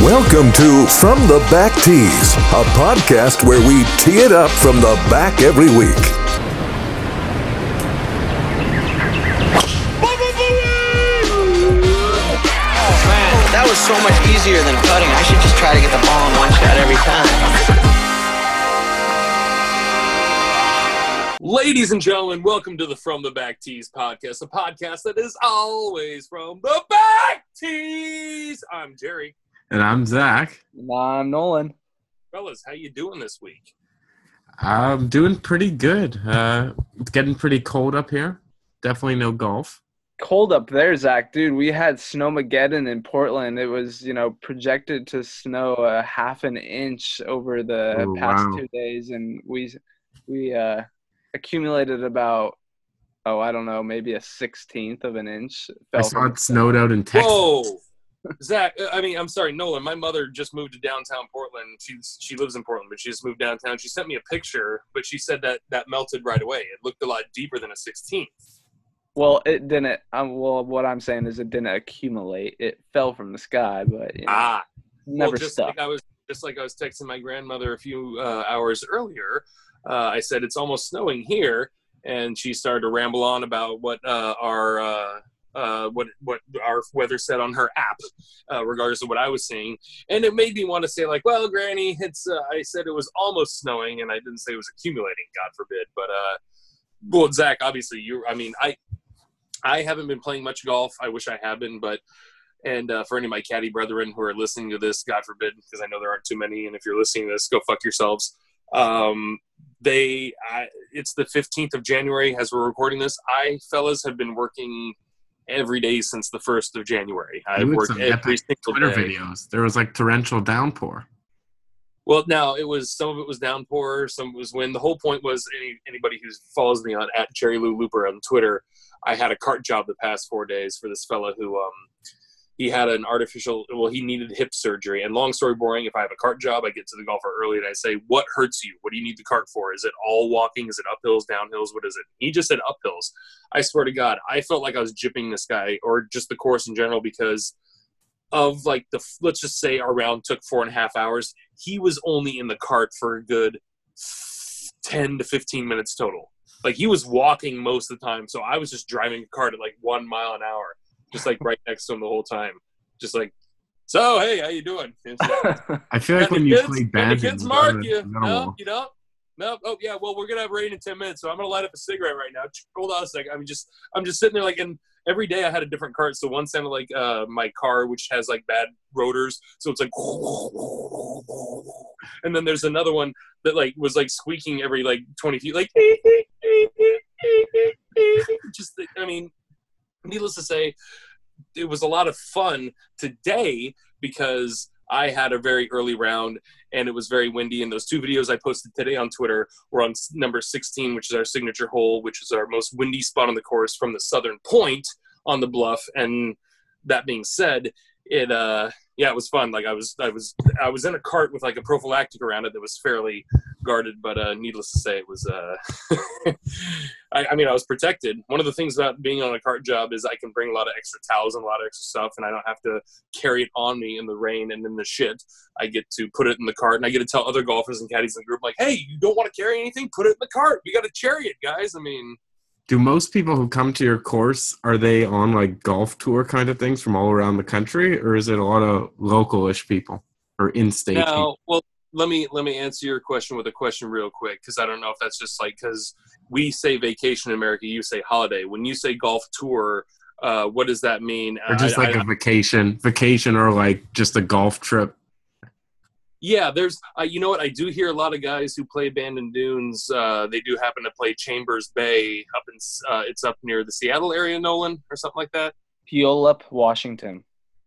Welcome to From the Back Tees, a podcast where we tee it up from the back every week. Man, that was so much easier than putting. I should just try to get the ball in one shot every time. Ladies and gentlemen, welcome to the From the Back Tees podcast, a podcast that is always from the back tees. I'm Jerry. And I'm Zach. And I'm Nolan. Fellas, how you doing this week? I'm doing pretty good. It's getting pretty cold up here. Definitely no golf. Cold up there, Zach. Dude, we had Snowmageddon in Portland. It was, projected to snow a half an inch over the past 2 days. And we accumulated about, maybe a 16th of an inch. I saw it snowed out in Texas. Whoa! Zach, I'm sorry, Nolan, my mother just moved to downtown Portland. She lives in Portland, but she just moved downtown. She sent me a picture, but she said that melted right away. It looked a lot deeper than a 16th. Well, it didn't. What I'm saying is it didn't accumulate. It fell from the sky, but stuck. Like I was texting my grandmother a few hours earlier, I said, it's almost snowing here. And she started to ramble on about what our weather said on her app, regardless of what I was seeing. And it made me want to say, Granny, it's, I said it was almost snowing, and I didn't say it was accumulating, God forbid. But, Zach, obviously, I haven't been playing much golf. I wish I had been, but for any of my caddy brethren who are listening to this, God forbid, because I know there aren't too many, and if you're listening to this, go fuck yourselves. It's the 15th of January as we're recording this. I, fellas, have been working every day since the 1st of January. I worked every single day. Videos. There was torrential downpour. Well, no, some of it was downpour, some was wind. The whole point was anybody who follows me on at Jerry Lou Looper on Twitter, I had a cart job the past 4 days for this fella who he had an he needed hip surgery. And long story boring, if I have a cart job, I get to the golfer early and I say, what hurts you? What do you need the cart for? Is it all walking? Is it uphills, downhills? What is it? He just said uphills. I swear to God, I felt like I was gypping this guy or just the course in general because of let's just say our round took 4.5 hours. He was only in the cart for a good 10 to 15 minutes total. He was walking most of the time. So I was just driving a cart at 1 mile an hour. Just right next to him the whole time. Just so hey, how you doing? I feel like when you play Bandon, the kids mark you. No, you don't. No. Oh yeah. Well, we're gonna have rain in 10 minutes, so I'm gonna light up a cigarette right now. Hold on a second. I'm just sitting there and every day I had a different cart. So one sounded like my car, which has bad rotors, so it's and then there's another one that was squeaking every 20 feet. Needless to say, it was a lot of fun today because I had a very early round and it was very windy. And those two videos I posted today on Twitter were on number 16, which is our signature hole, which is our most windy spot on the course from the southern point on the bluff. And that being said, it it was fun. I was in a cart with a prophylactic around it that was fairly guarded, but needless to say, it was I was protected. One of the things about being on a cart job is I can bring a lot of extra towels and a lot of extra stuff, and I don't have to carry it on me in the rain and in the shit. I get to put it in the cart, and I get to tell other golfers and caddies in the group, hey, you don't want to carry anything? Put it in the cart. We got a chariot, guys. Do most people who come to your course, are they on golf tour kind of things from all around the country, or is it a lot of local-ish people or in-state people? Well, let me answer your question with a question real quick, because I don't know if that's just because we say vacation in America, you say holiday. When you say golf tour, what does that mean? Or just a vacation or just a golf trip? Yeah, there's I do hear a lot of guys who play Bandon Dunes. They do happen to play Chambers Bay up in it's up near the Seattle area, Nolan, or something like that. Puyallup, Washington.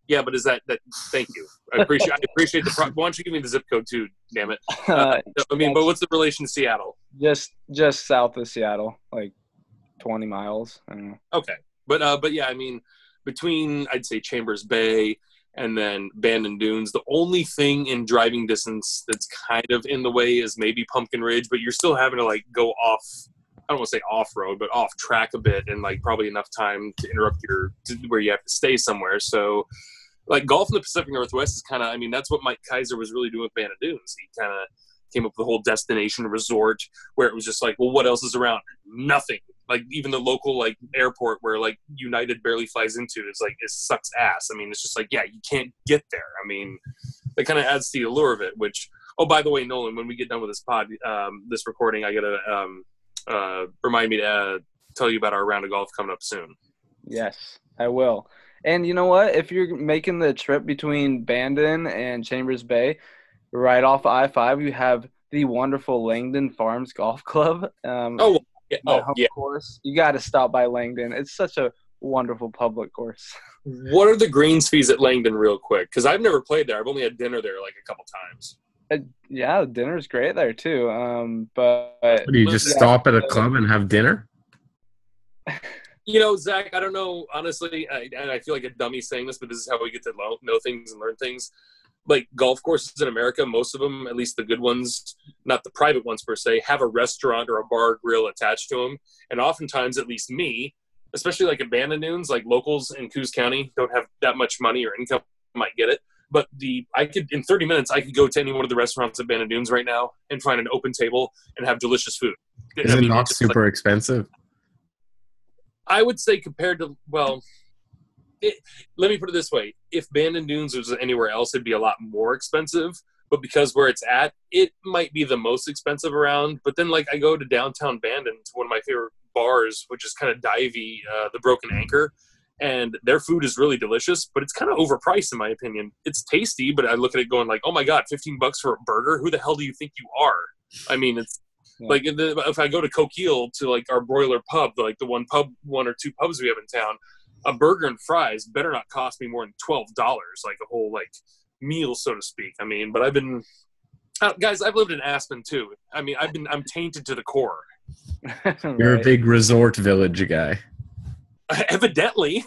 Yeah, but is that? Thank you. I appreciate the. Why don't you give me the zip code too? Damn it. But what's the relation to Seattle? Just south of Seattle, 20 miles. I don't know. Okay, but yeah, between I'd say Chambers Bay and then Bandon Dunes. The only thing in driving distance that's kind of in the way is maybe Pumpkin Ridge, but you're still having to go off I don't want to say off road, but off track a bit, and like probably enough time to interrupt where you have to stay somewhere. So like golf in the Pacific Northwest is kind of, I mean, that's what Mike Kaiser was really doing with Bandon Dunes. He kind of came up with the whole destination resort where it was just like, well, what else is around? Nothing. Like even the local like airport where like United barely flies into is like, it sucks ass. I mean, it's just like, yeah, you can't get there. I mean, that kind of adds to the allure of it, which, oh, by the way, Nolan, when we get done with this pod, this recording, I got to remind me to tell you about our round of golf coming up soon. Yes, I will. And you know what? If you're making the trip between Bandon and Chambers Bay, right off I-5, you have the wonderful Langdon Farms Golf Club. Course. You got to stop by Langdon. It's such a wonderful public course. What are the greens fees at Langdon real quick? Because I've never played there. I've only had dinner there like a couple times. Yeah, dinner's great there too. But do you just stop at a club and have dinner? You know, Zach, I don't know, honestly, and I feel like a dummy saying this, but this is how we get to know things and learn things. Like golf courses in America, most of them, at least the good ones, not the private ones per se, have a restaurant or a bar grill attached to them. And oftentimes, at least me, especially like at Bandon Dunes, like locals in Coos County don't have that much money or income, might get it. But in 30 minutes, I could go to any one of the restaurants at Bandon Dunes right now and find an open table and have delicious food. Is it not super expensive? I would say compared to, well, let me put it this way. If Bandon Dunes was anywhere else, it'd be a lot more expensive. But because where it's at, it might be the most expensive around. But then, like, I go to downtown Bandon to one of my favorite bars, which is kind of divey, the Broken Anchor. And their food is really delicious, but it's kind of overpriced in my opinion. It's tasty, but I look at it going like, oh my God, $15 for a burger? Who the hell do you think you are? I mean, it's like if I go to Coquille to like our broiler pub, like the one or two pubs we have in town, a burger and fries better not cost me more than $12, like a whole like meal, so to speak. I mean, but I've lived in Aspen too. I mean, I'm tainted to the core. Right. You're a big resort village guy. Evidently.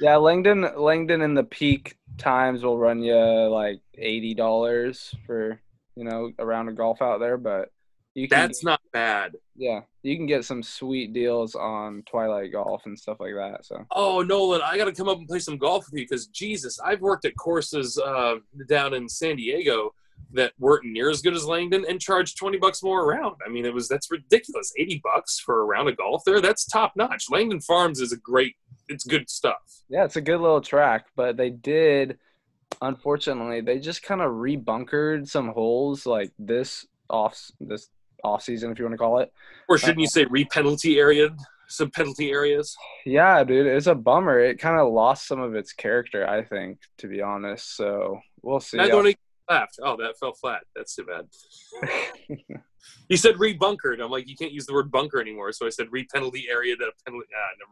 Yeah, Langdon in the peak times will run you like $80 for, you know, a round of golf out there, but not bad. Yeah, you can get some sweet deals on Twilight Golf and stuff like that. So. Oh, Nolan, I got to come up and play some golf with you because, Jesus, I've worked at courses down in San Diego that weren't near as good as Langdon and charged $20 more a round. I mean, that's ridiculous. $80 for a round of golf there. That's top notch. Langdon Farms is it's good stuff. Yeah. It's a good little track, but they did, unfortunately, they just kind of rebunkered some holes like this off season, if you want to call it. Or shouldn't you say re-penalty area? Some penalty areas. Yeah, dude, it's a bummer. It kind of lost some of its character, I think, to be honest. So we'll see. Oh, that fell flat. That's too bad. He said re-bunkered. I'm like, you can't use the word bunker anymore. So I said re-penalty area to penalty. Never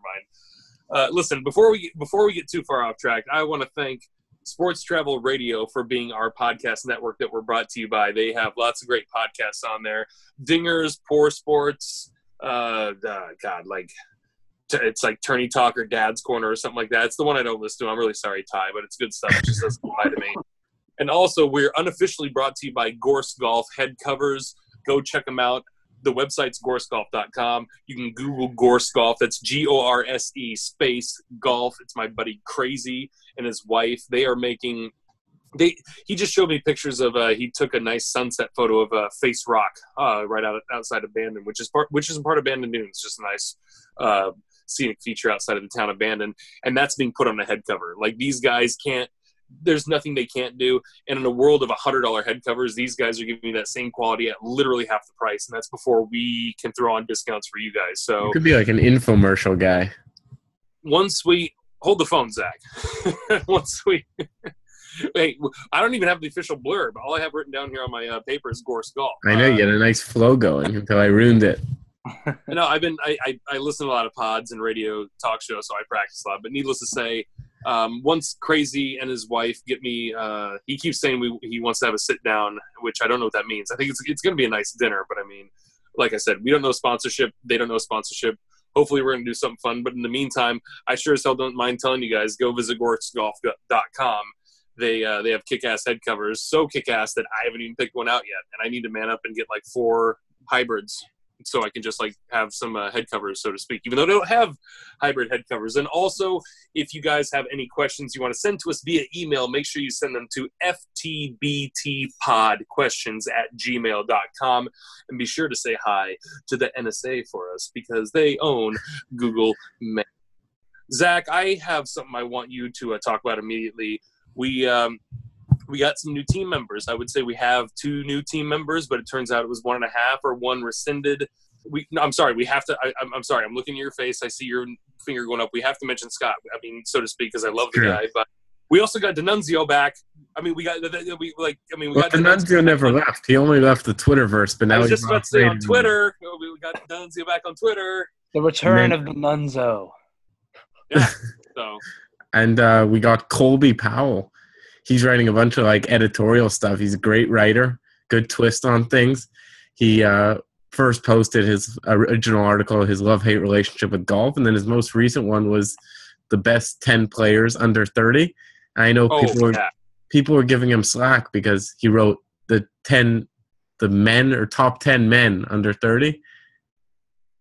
mind. Listen, before we get too far off track, I want to thank Sports Travel Radio for being our podcast network that we're brought to you by. They have lots of great podcasts on there. Dingers, Poor Sports, it's like Tourney Talk or Dad's Corner or something like that. It's the one I don't listen to. I'm really sorry, Ty, but it's good stuff. It just doesn't apply to me. And also, we're unofficially brought to you by Gorse Golf Head Covers. Go check them out. The website's gorsegolf.com. You can Google Gorse Golf. That's Gorse space golf. It's my buddy Crazy and his wife. They are making – he just showed me pictures of he took a nice sunset photo of Face Rock right outside of Bandon, which isn't part of Bandon Dunes. It's just a nice scenic feature outside of the town of Bandon. And that's being put on the head cover. Like, these guys can't – there's nothing they can't do. And in a world of $100 head covers, these guys are giving you that same quality at literally half the price. And that's before we can throw on discounts for you guys. So you could be like an infomercial guy. Once we hold the phone, Zach, hey, I don't even have the official blurb. All I have written down here on my paper is Gorse Golf. I know you had a nice flow going until I ruined it. No, I listen to a lot of pods and radio talk shows, so I practice a lot, but needless to say, once Crazy and his wife get me, he keeps saying he wants to have a sit down, which I don't know what that means. I think it's going to be a nice dinner, but I mean, like I said, we don't know sponsorship. They don't know sponsorship. Hopefully we're going to do something fun. But in the meantime, I sure as hell don't mind telling you guys, go visit gorsegolf.com. They have kick-ass head covers. So kick-ass that I haven't even picked one out yet. And I need to man up and get like 4 hybrids. so I can just like have some head covers, so to speak, even though I don't have hybrid head covers. And also, if you guys have any questions you want to send to us via email, make sure you send them to ftbtpodquestions@gmail.com. And be sure to say hi to the NSA for us, because they own Google Mail. Zach, I have something I want you to talk about immediately. We got some new team members. I would say we have two new team members, but it turns out it was 1.5 or one rescinded. I'm sorry. I'm looking at your face. I see your finger going up. We have to mention Scott. I mean, so to speak, because I love the guy. But we also got D'Annunzio back. I mean, we got D'Annunzio never left. He only left the Twitterverse. But now I was just about to say on Twitter, we got D'Annunzio back on Twitter. The return of D'Annunzio. Yeah. So. And we got Colby Powell. He's writing a bunch of like editorial stuff. He's a great writer, good twist on things. He first posted his original article, his love-hate relationship with golf, and then his most recent one was the best 10 players under 30. I know people were giving him slack because he wrote top 10 men under 30.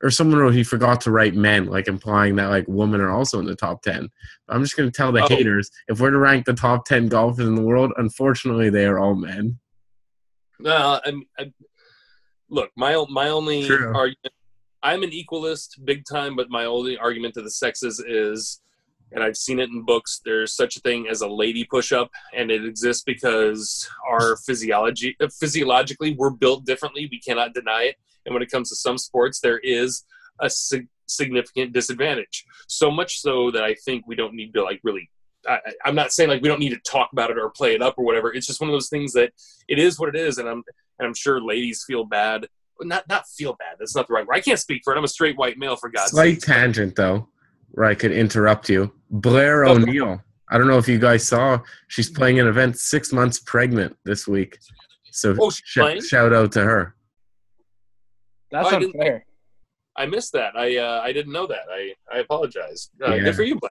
Or someone wrote he forgot to write men, like implying that like women are also in the top 10. But I'm just going to tell the haters, if we're to rank the top 10 golfers in the world, unfortunately they are all men. Well, look, my only argument, I'm an equalist big time, but my only argument to the sexes is, and I've seen it in books, there's such a thing as a lady push-up, and it exists because our physiologically we're built differently. We cannot deny it. And when it comes to some sports, there is a significant disadvantage. So much so that I think we don't need to like really – I'm not saying like we don't need to talk about it or play it up or whatever. It's just one of those things that it is what it is, and I'm sure ladies feel bad. Not feel bad. That's not the right word. I can't speak for it. I'm a straight white male, for God's sake. Slight tangent, though, where I could interrupt you. Blair O'Neill, I don't know if you guys saw, she's playing an event 6 months pregnant this week. So shout out to her. That's unfair. I missed that. I didn't know that. I apologize. Good for you, Blair.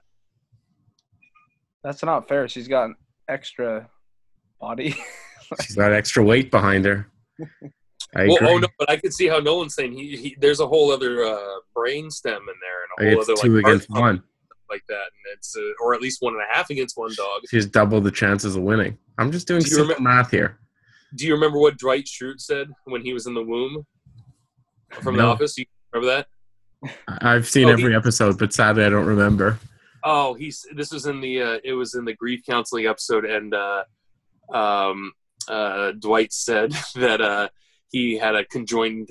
That's not fair. She's got an extra body. She's got extra weight behind her. I agree. No, but I can see how Nolan's saying he there's a whole other brain stem in there, and a whole other two like against one, like that, and it's or at least 1.5 against one dog. She's double the chances of winning. I'm just doing simple math here. Do you remember what Dwight Schrute said when he was in the womb? From The Office, you remember that? I've seen every episode, but sadly, I don't remember. Oh, this was in the it was in the grief counseling episode, and Dwight said that he had a conjoined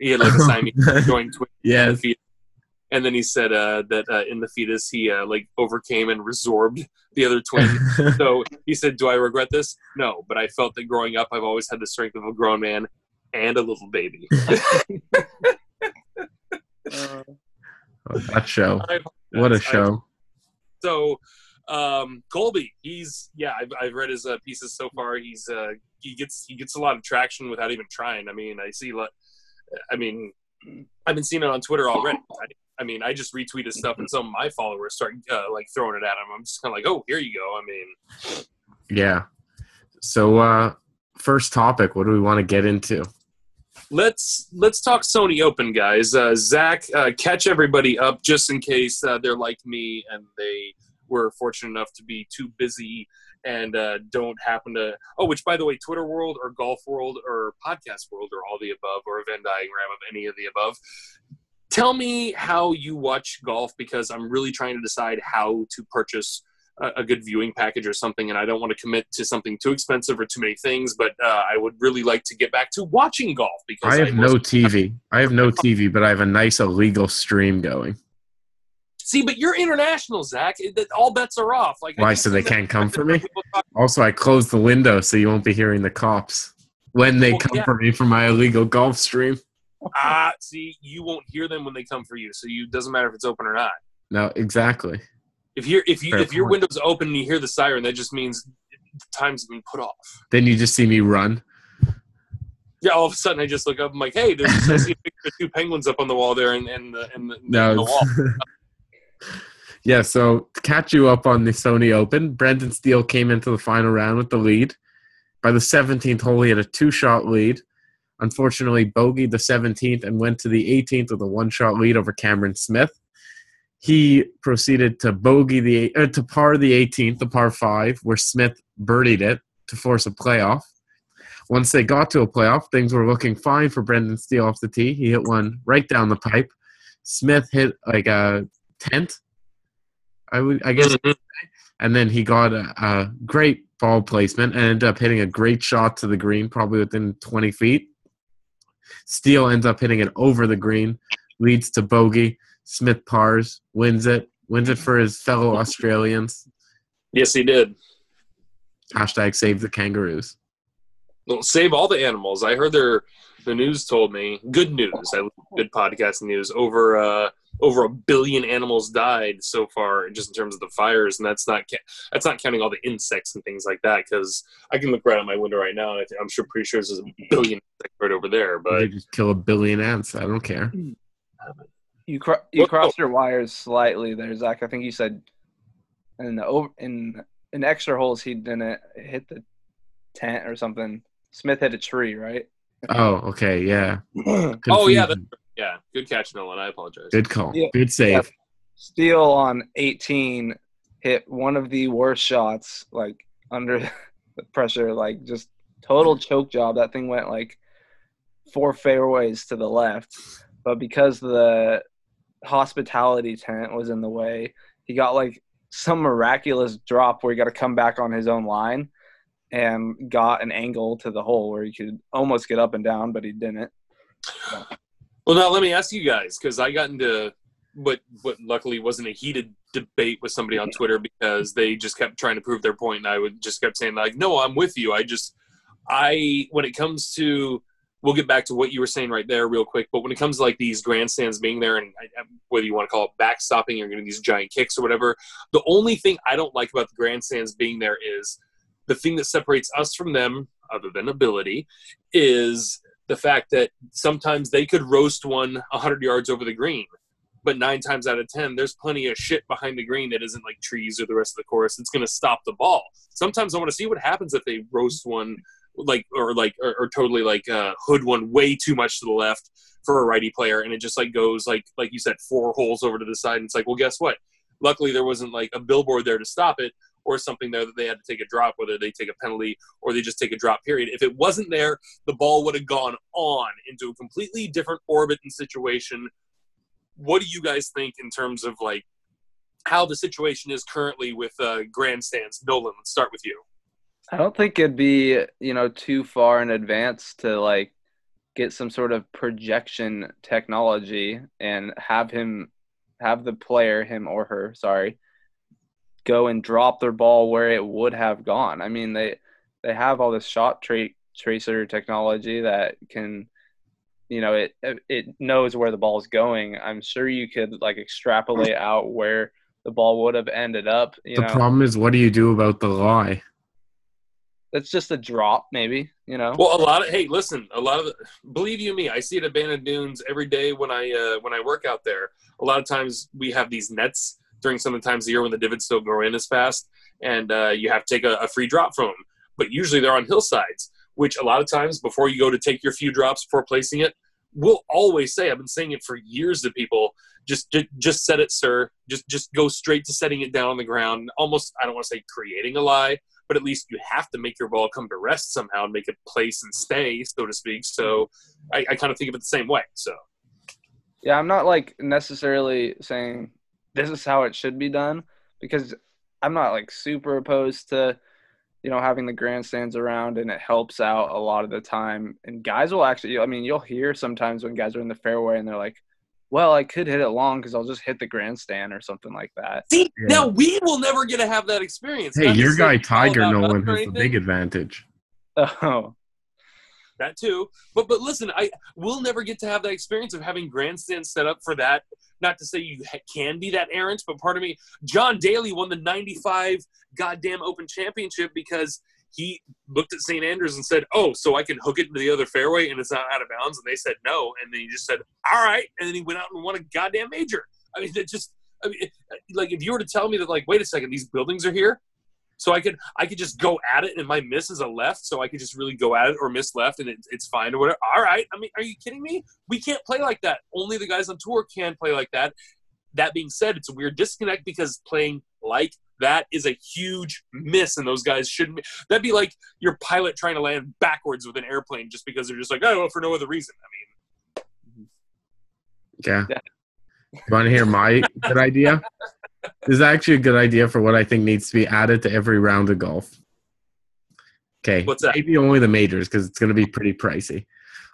he had like a Siamese conjoined twin. Yes. And then he said that in the fetus, he like overcame and resorbed the other twin. So he said, "Do I regret this? No, but I felt that growing up, I've always had the strength of a grown man." And a little baby. That show. What a show. So, Colby, I've read his pieces so far. He's he gets a lot of traction without even trying. I mean, I've been seeing it on Twitter already. I mean, I just retweeted stuff, and some of my followers start like throwing it at him. I'm just kind of like, oh, here you go. I mean, yeah. So, first topic. What do we want to get into? Let's talk Sony Open, guys. Zach, catch everybody up just in case they're like me and they were fortunate enough to be too busy and don't happen to – which, by the way, Twitter world or golf world or podcast world or all the above or a Venn diagram of any of the above. Tell me how you watch golf, because I'm really trying to decide how to purchase – a good viewing package or something, and I don't want to commit to something too expensive or too many things, but I would really like to get back to watching golf, because I have no TV. I have no TV, but I have a nice illegal stream going. See, but you're international, Zach. All bets are off. Like, why? So they can't come for me? Also, I closed the window so you won't be hearing the cops when they come for me for my illegal golf stream. See, you won't hear them when they come for you, so it doesn't matter if it's open or not. No, exactly. If your window's open and you hear the siren, that just means time's been put off. Then you just see me run. Yeah, all of a sudden I just look up. I'm like, hey, I see a picture of two penguins up on the wall there, and the wall. Yeah, so to catch you up on the Sony Open, Brendan Steele came into the final round with the lead. By the 17th hole, he had a 2-shot lead. unfortunately bogeyed the 17th and went to the 18th with a one-shot lead over Cameron Smith. He proceeded to par the 18th, the par 5, where Smith birdied it to force a playoff. Once they got to a playoff, things were looking fine for Brendan Steele off the tee. He hit one right down the pipe. Smith hit like a tenth, I guess, and then he got a great ball placement and ended up hitting a great shot to the green, probably within 20 feet. Steele ends up hitting it over the green, leads to bogey. Smith pars, wins it for his fellow Australians. Yes, he did. Hashtag save the kangaroos. Well, save all the animals. I heard the news told me, good news, good podcast news, over 1 billion animals died so far just in terms of the fires, and that's not counting all the insects and things like that, because I can look right out my window right now, and I'm pretty sure there's 1 billion insects right over there. But they just kill 1 billion ants. I don't care. You crossed your wires slightly there, Zach. I think you said in extra holes he didn't hit the tent or something. Smith hit a tree, right? Oh, okay, yeah. Oh, yeah, yeah. Good catch, Nolan. I apologize. Good call. Yeah. Good save. Yeah. Steele on 18 hit one of the worst shots, like under the pressure, like just total choke job. That thing went like 4 fairways to the left, but because the hospitality tent was in the way, he got like some miraculous drop where he got to come back on his own line and got an angle to the hole where he could almost get up and down, but he didn't. So. Well, now let me ask you guys, because I got into what luckily wasn't a heated debate with somebody on Twitter, because they just kept trying to prove their point, and I would just kept saying, like, no, I'm with you. When it comes to – we'll get back to what you were saying right there real quick, but when it comes to, like, these grandstands being there and whether you want to call it backstopping or getting these giant kicks or whatever, the only thing I don't like about the grandstands being there is – the thing that separates us from them, other than ability, is the fact that sometimes they could roast one 100 yards over the green, but 9 times out of 10, there's plenty of shit behind the green that isn't like trees or the rest of the course. It's going to stop the ball. Sometimes I want to see what happens if they roast one, or totally hood one way too much to the left for a righty player, and it just like goes like you said, 4 holes over to the side. And it's like, well, guess what? Luckily, there wasn't like a billboard there to stop it, or something there that they had to take a drop, whether they take a penalty or they just take a drop, period. If it wasn't there, the ball would have gone on into a completely different orbit and situation. What do you guys think in terms of, like, how the situation is currently with grandstands? Nolan, let's start with you. I don't think it'd be, too far in advance to, like, get some sort of projection technology and have the player, him or her, go and drop their ball where it would have gone. I mean, they have all this shot tracer technology that can, it knows where the ball's going. I'm sure you could like extrapolate out where the ball would have ended up. The problem is, what do you do about the lie? That's just a drop, maybe. Well, believe you me, I see it at Bandon Dunes every day when I work out there. A lot of times we have these nets during some of the times of the year when the divots don't grow in as fast, and you have to take a free drop from them. But usually they're on hillsides, which a lot of times before you go to take your few drops before placing it, we'll always say, I've been saying it for years to people, just set it, sir. Just go straight to setting it down on the ground. Almost, I don't want to say creating a lie, but at least you have to make your ball come to rest somehow and make it place and stay, so to speak. So I kind of think of it the same way. So yeah, I'm not like necessarily saying – this is how it should be done, because I'm not like super opposed to, having the grandstands around, and it helps out a lot of the time. And guys will actually, you'll hear sometimes when guys are in the fairway and they're like, well, I could hit it long because I'll just hit the grandstand or something like that. See, yeah. Now we will never get to have that experience. Hey, your guy Tiger Nolan has the big advantage. Oh, that too. But listen, we'll never get to have that experience of having grandstands set up for that. Not to say you can be that errant, but part of me, John Daly won the 95 goddamn Open Championship because he looked at St. Andrews and said, oh, so I can hook it into the other fairway and it's not out of bounds. And they said no. And then he just said, all right. And then he went out and won a goddamn major. If you were to tell me that, like, wait a second, these buildings are here. So I could just go at it, and my miss is a left, so I could just really go at it or miss left, and it's fine or whatever. All right. I mean, are you kidding me? We can't play like that. Only the guys on tour can play like that. That being said, it's a weird disconnect because playing like that is a huge miss, and those guys shouldn't. That'd be like your pilot trying to land backwards with an airplane just because they're just like, oh, well, for no other reason. I mean. Yeah. You want to hear my good idea? This is actually a good idea for what I think needs to be added to every round of golf. Okay. What's that? Maybe only the majors because it's going to be pretty pricey.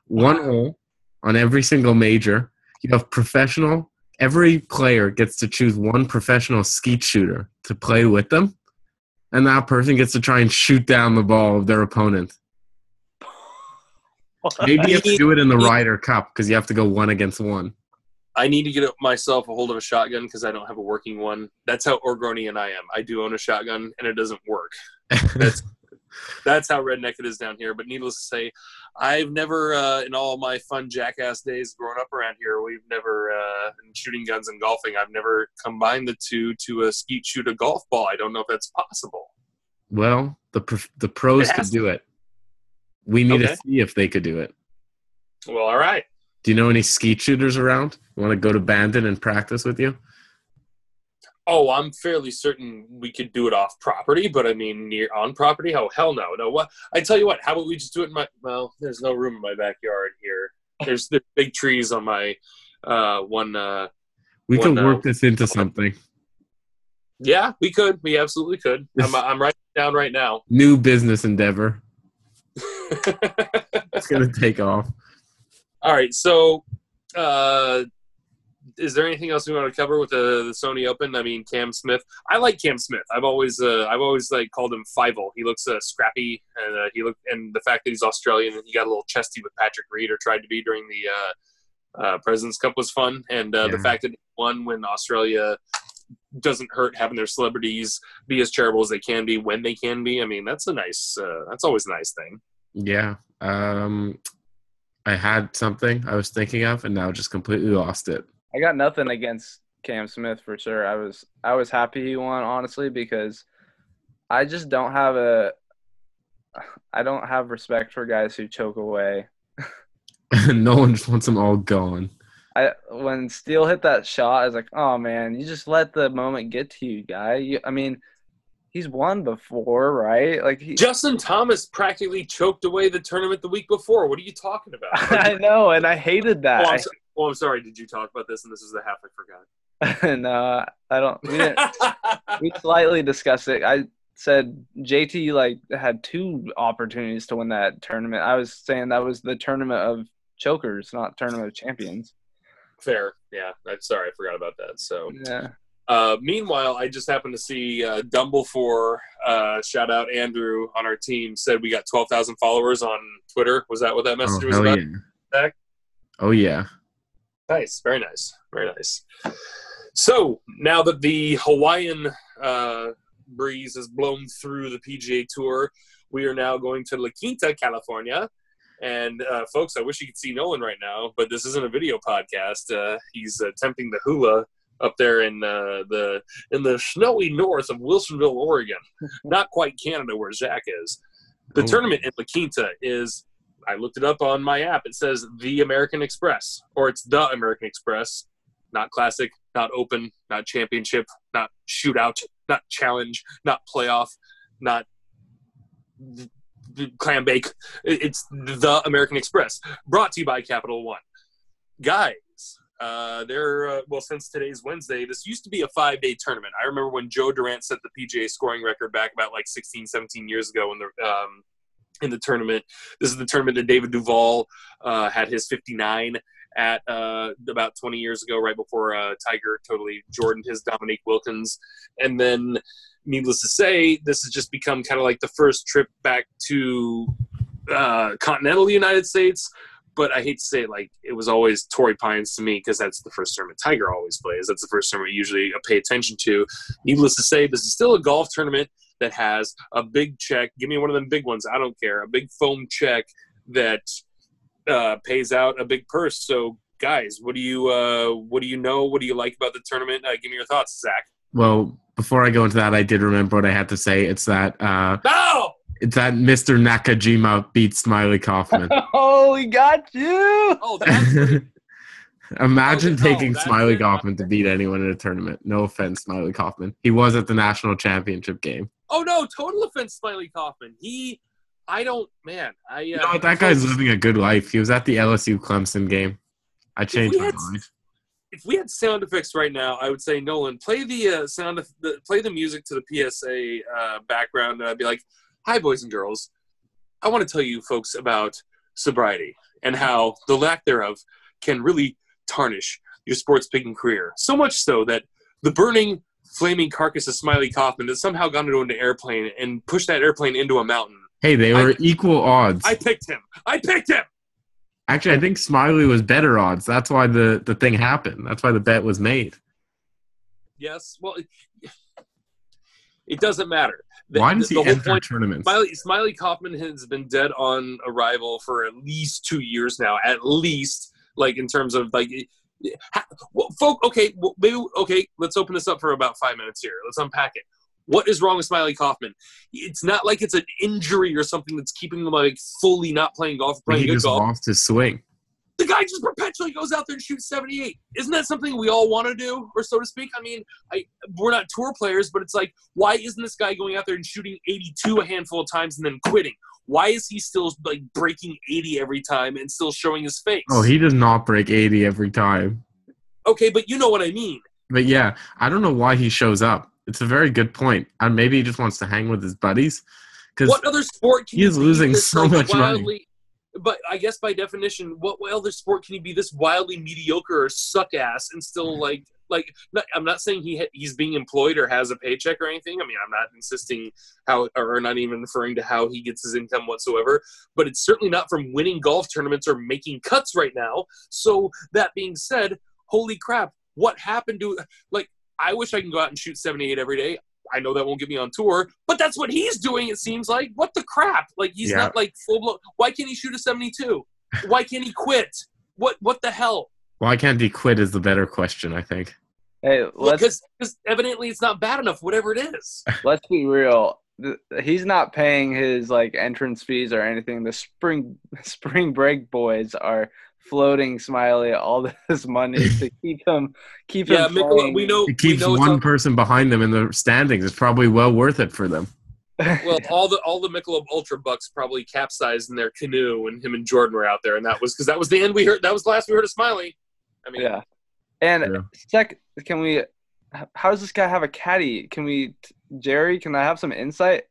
One hole on every single major. You have professional. Every player gets to choose one professional skeet shooter to play with them, and that person gets to try and shoot down the ball of their opponent. Maybe you have to do it in the Ryder Cup because you have to go 1-against-1. I need to get myself a hold of a shotgun because I don't have a working one. That's how Orgonian I am. I do own a shotgun, and it doesn't work. That's how redneck it is down here. But needless to say, I've never, in all my fun jackass days growing up around here, we've never, in shooting guns and golfing, I've never combined the two to a skeet shoot a golf ball. I don't know if that's possible. Well, the pros could do it. We need to see if they could do it. Well, all right. Do you know any skeet shooters around? You want to go to Bandon and practice with you? Oh, I'm fairly certain we could do it off property, but I mean, on property? Oh, hell no. No, what? I tell you what, how about we just do it in my – well, there's no room in my backyard here. There's big trees on my we could work this into something. Yeah, we could. We absolutely could. I'm writing it down right now. New business endeavor. It's going to take off. All right, so is there anything else we want to cover with the Sony Open? I mean, Cam Smith. I like Cam Smith. I've always like called him Fivel. He looks scrappy, and and the fact that he's Australian and he got a little chesty with Patrick Reed, or tried to be during the President's Cup, was fun. And the fact that he won when Australia doesn't hurt having their celebrities be as charitable as they can be when they can be. I mean, that's a nice. That's always a nice thing. Yeah. I had something I was thinking of, and now just completely lost it. I got nothing against Cam Smith for sure. I was happy he won, honestly, because I just don't have respect for guys who choke away. No one just wants them all gone. When Steele hit that shot, I was like, oh man, you just let the moment get to you, guy. He's won before, right? Like Justin Thomas practically choked away the tournament the week before. What are you talking about? I know, and I hated that. I'm sorry. Did you talk about this? And this is the half I forgot. No, I don't. We slightly discussed it. I said JT had 2 opportunities to win that tournament. I was saying that was the tournament of chokers, not tournament of champions. Fair, yeah. I'm sorry, I forgot about that. So yeah. Meanwhile, I just happened to see Dumblefore, shout out Andrew on our team, said we got 12,000 followers on Twitter. Was that what that message was about? Yeah. Oh, yeah. Nice. Very nice. Very nice. So now that the Hawaiian breeze has blown through the PGA Tour, we are now going to La Quinta, California. And, folks, I wish you could see Nolan right now, but this isn't a video podcast. He's attempting the hula up there in the snowy north of Wilsonville, Oregon. Not quite Canada where Zach is. The tournament in La Quinta is, I looked it up on my app, it says the American Express, or it's the American Express. Not classic, not open, not championship, not shootout, not challenge, not playoff, not clam bake. It's the American Express, brought to you by Capital One. Guys, since today's Wednesday, this used to be a 5-day tournament. I remember when Joe Durant set the PGA scoring record back about 16, 17 years ago in the tournament. This is the tournament that David Duval had his 59 at about 20 years ago, right before Tiger totally Jordaned his Dominique Wilkins. And then, needless to say, this has just become kind of like the first trip back to continental United States. But I hate to say it, it was always Torrey Pines to me because that's the first tournament Tiger always plays. That's the first tournament usually pay attention to. Needless to say, this is still a golf tournament that has a big check. Give me one of them big ones. I don't care. A big foam check that pays out a big purse. So, guys, what do you know? What do you like about the tournament? Give me your thoughts, Zach. Well, before I go into that, I did remember what I had to say. It's that it's that Mr. Nakajima beats Smiley Kaufman. Oh, we got you! Oh, that's imagine taking Smiley Kaufman to beat anyone in a tournament. No offense, Smiley Kaufman. He was at the national championship game. Oh, no, total offense, Smiley Kaufman. You know what, that guy's living a good life. He was at the LSU Clemson game. I changed my life. If we had sound effects right now, I would say, Nolan, play the play the music to the PSA background, and I'd be like, "Hi, boys and girls. I want to tell you folks about sobriety and how the lack thereof can really tarnish your sports picking career. So much so that the burning, flaming carcass of Smiley Kaufman has somehow gone into an airplane and pushed that airplane into a mountain." Hey, they were equal odds. I picked him. Actually, I think Smiley was better odds. That's why the thing happened. That's why the bet was made. Yes. Well, it doesn't matter. Why does he enter tournaments? Smiley Kaufman has been dead on arrival for at least 2 years now. At least, in terms of, let's open this up for about 5 minutes here. Let's unpack it. What is wrong with Smiley Kaufman? It's not like it's an injury or something that's keeping him fully not playing golf. He just lost his swing. The guy just perpetually goes out there and shoots 78. Isn't that something we all want to do, or so to speak? I mean, we're not tour players, but it's why isn't this guy going out there and shooting 82 a handful of times and then quitting? Why is he still breaking 80 every time and still showing his face? Oh, he does not break 80 every time. Okay, but you know what I mean. But yeah, I don't know why he shows up. It's a very good point. And maybe he just wants to hang with his buddies. What other sport can he is losing so much money? But I guess by definition, what other sport can he be this wildly mediocre or suck ass and still I'm not saying he's being employed or has a paycheck or anything. I mean, I'm not insisting not even referring to how he gets his income whatsoever. But it's certainly not from winning golf tournaments or making cuts right now. So that being said, holy crap, what happened to I wish I can go out and shoot 78 every day. I know that won't get me on tour, but that's what he's doing, it seems like. What the crap? He's not full-blown. Why can't he shoot a 72? Why can't he quit? What the hell? Why can't he quit is the better question, I think. Hey, because evidently it's not bad enough, whatever it is. Let's be real. He's not paying his, entrance fees or anything. The spring break boys are – floating Smiley all this money to keep him. Yeah, Mikkel, it keeps one person behind them in the standings. It's probably well worth it for them. Well, all the Michelob Ultra bucks probably capsized in their canoe when him and Jordan were out there, and that was because that was the end we heard. That was the last we heard of Smiley. I mean, yeah. And can we? How does this guy have a caddy? Can we, Jerry? Can I have some insight?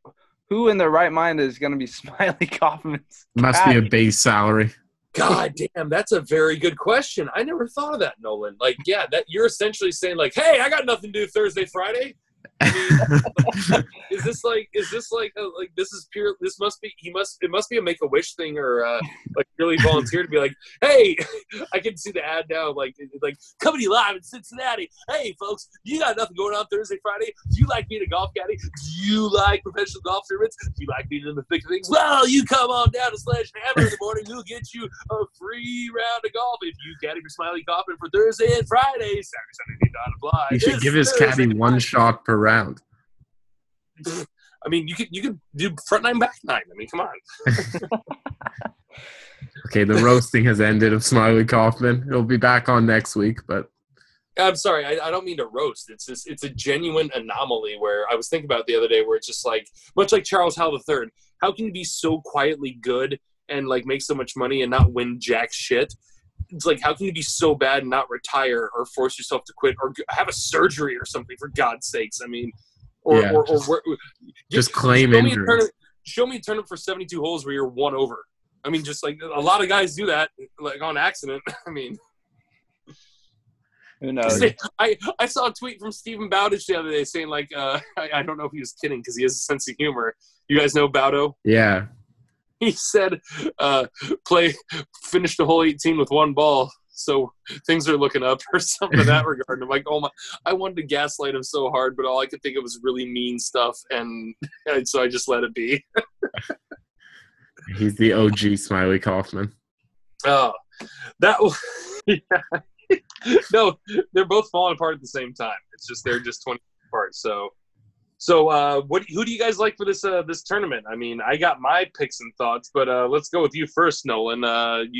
Who in their right mind is going to be Smiley Kaufman's? Must be a base salary. God damn, that's a very good question. I never thought of that, Nolan. You're essentially saying, hey, I got nothing to do Thursday, Friday. I mean, it must be a Make-A-Wish thing or really volunteer to be hey, I can see the ad now, Company Live in Cincinnati. Hey, folks, you got nothing going on Thursday, Friday? Do you like being a golf caddy? Do you like professional golf tournaments? Do you like being in the thick of things? Well, you come on down to Sledgehammer in the morning. We'll get you a free round of golf if you caddy for Smiley Kaufman for Thursday and Friday. Saturday, Sunday, not apply. You should give his caddy one shot per round. I mean, you could do front nine, back nine. I mean, come on. Okay, the roasting has ended of Smiley Kaufman. He'll be back on next week, but I'm sorry, I don't mean to roast. It's just, it's a genuine anomaly where I was thinking about it the other day, where it's just much like Charles Howell III. How can you be so quietly good and make so much money and not win jack shit? It's how can you be so bad and not retire or force yourself to quit or have a surgery or something, for God's sakes? I mean, claim injury. Show me a tournament for 72 holes where you're one over. I mean, a lot of guys do that, on accident. I mean, who knows? I saw a tweet from Stephen Bowditch the other day saying, I don't know if he was kidding because he has a sense of humor. You guys know Bowdo? Yeah. He said, finish the hole 18 with one ball, so things are looking up, or something in that regard. And I'm oh my, I wanted to gaslight him so hard, but all I could think of was really mean stuff. And so I just let it be. He's the OG Smiley Kaufman. Oh, that was, yeah. No, they're both falling apart at the same time. It's just, they're just 20. part. So who do you guys like for this tournament? I mean, I got my picks and thoughts, but let's go with you first, Nolan.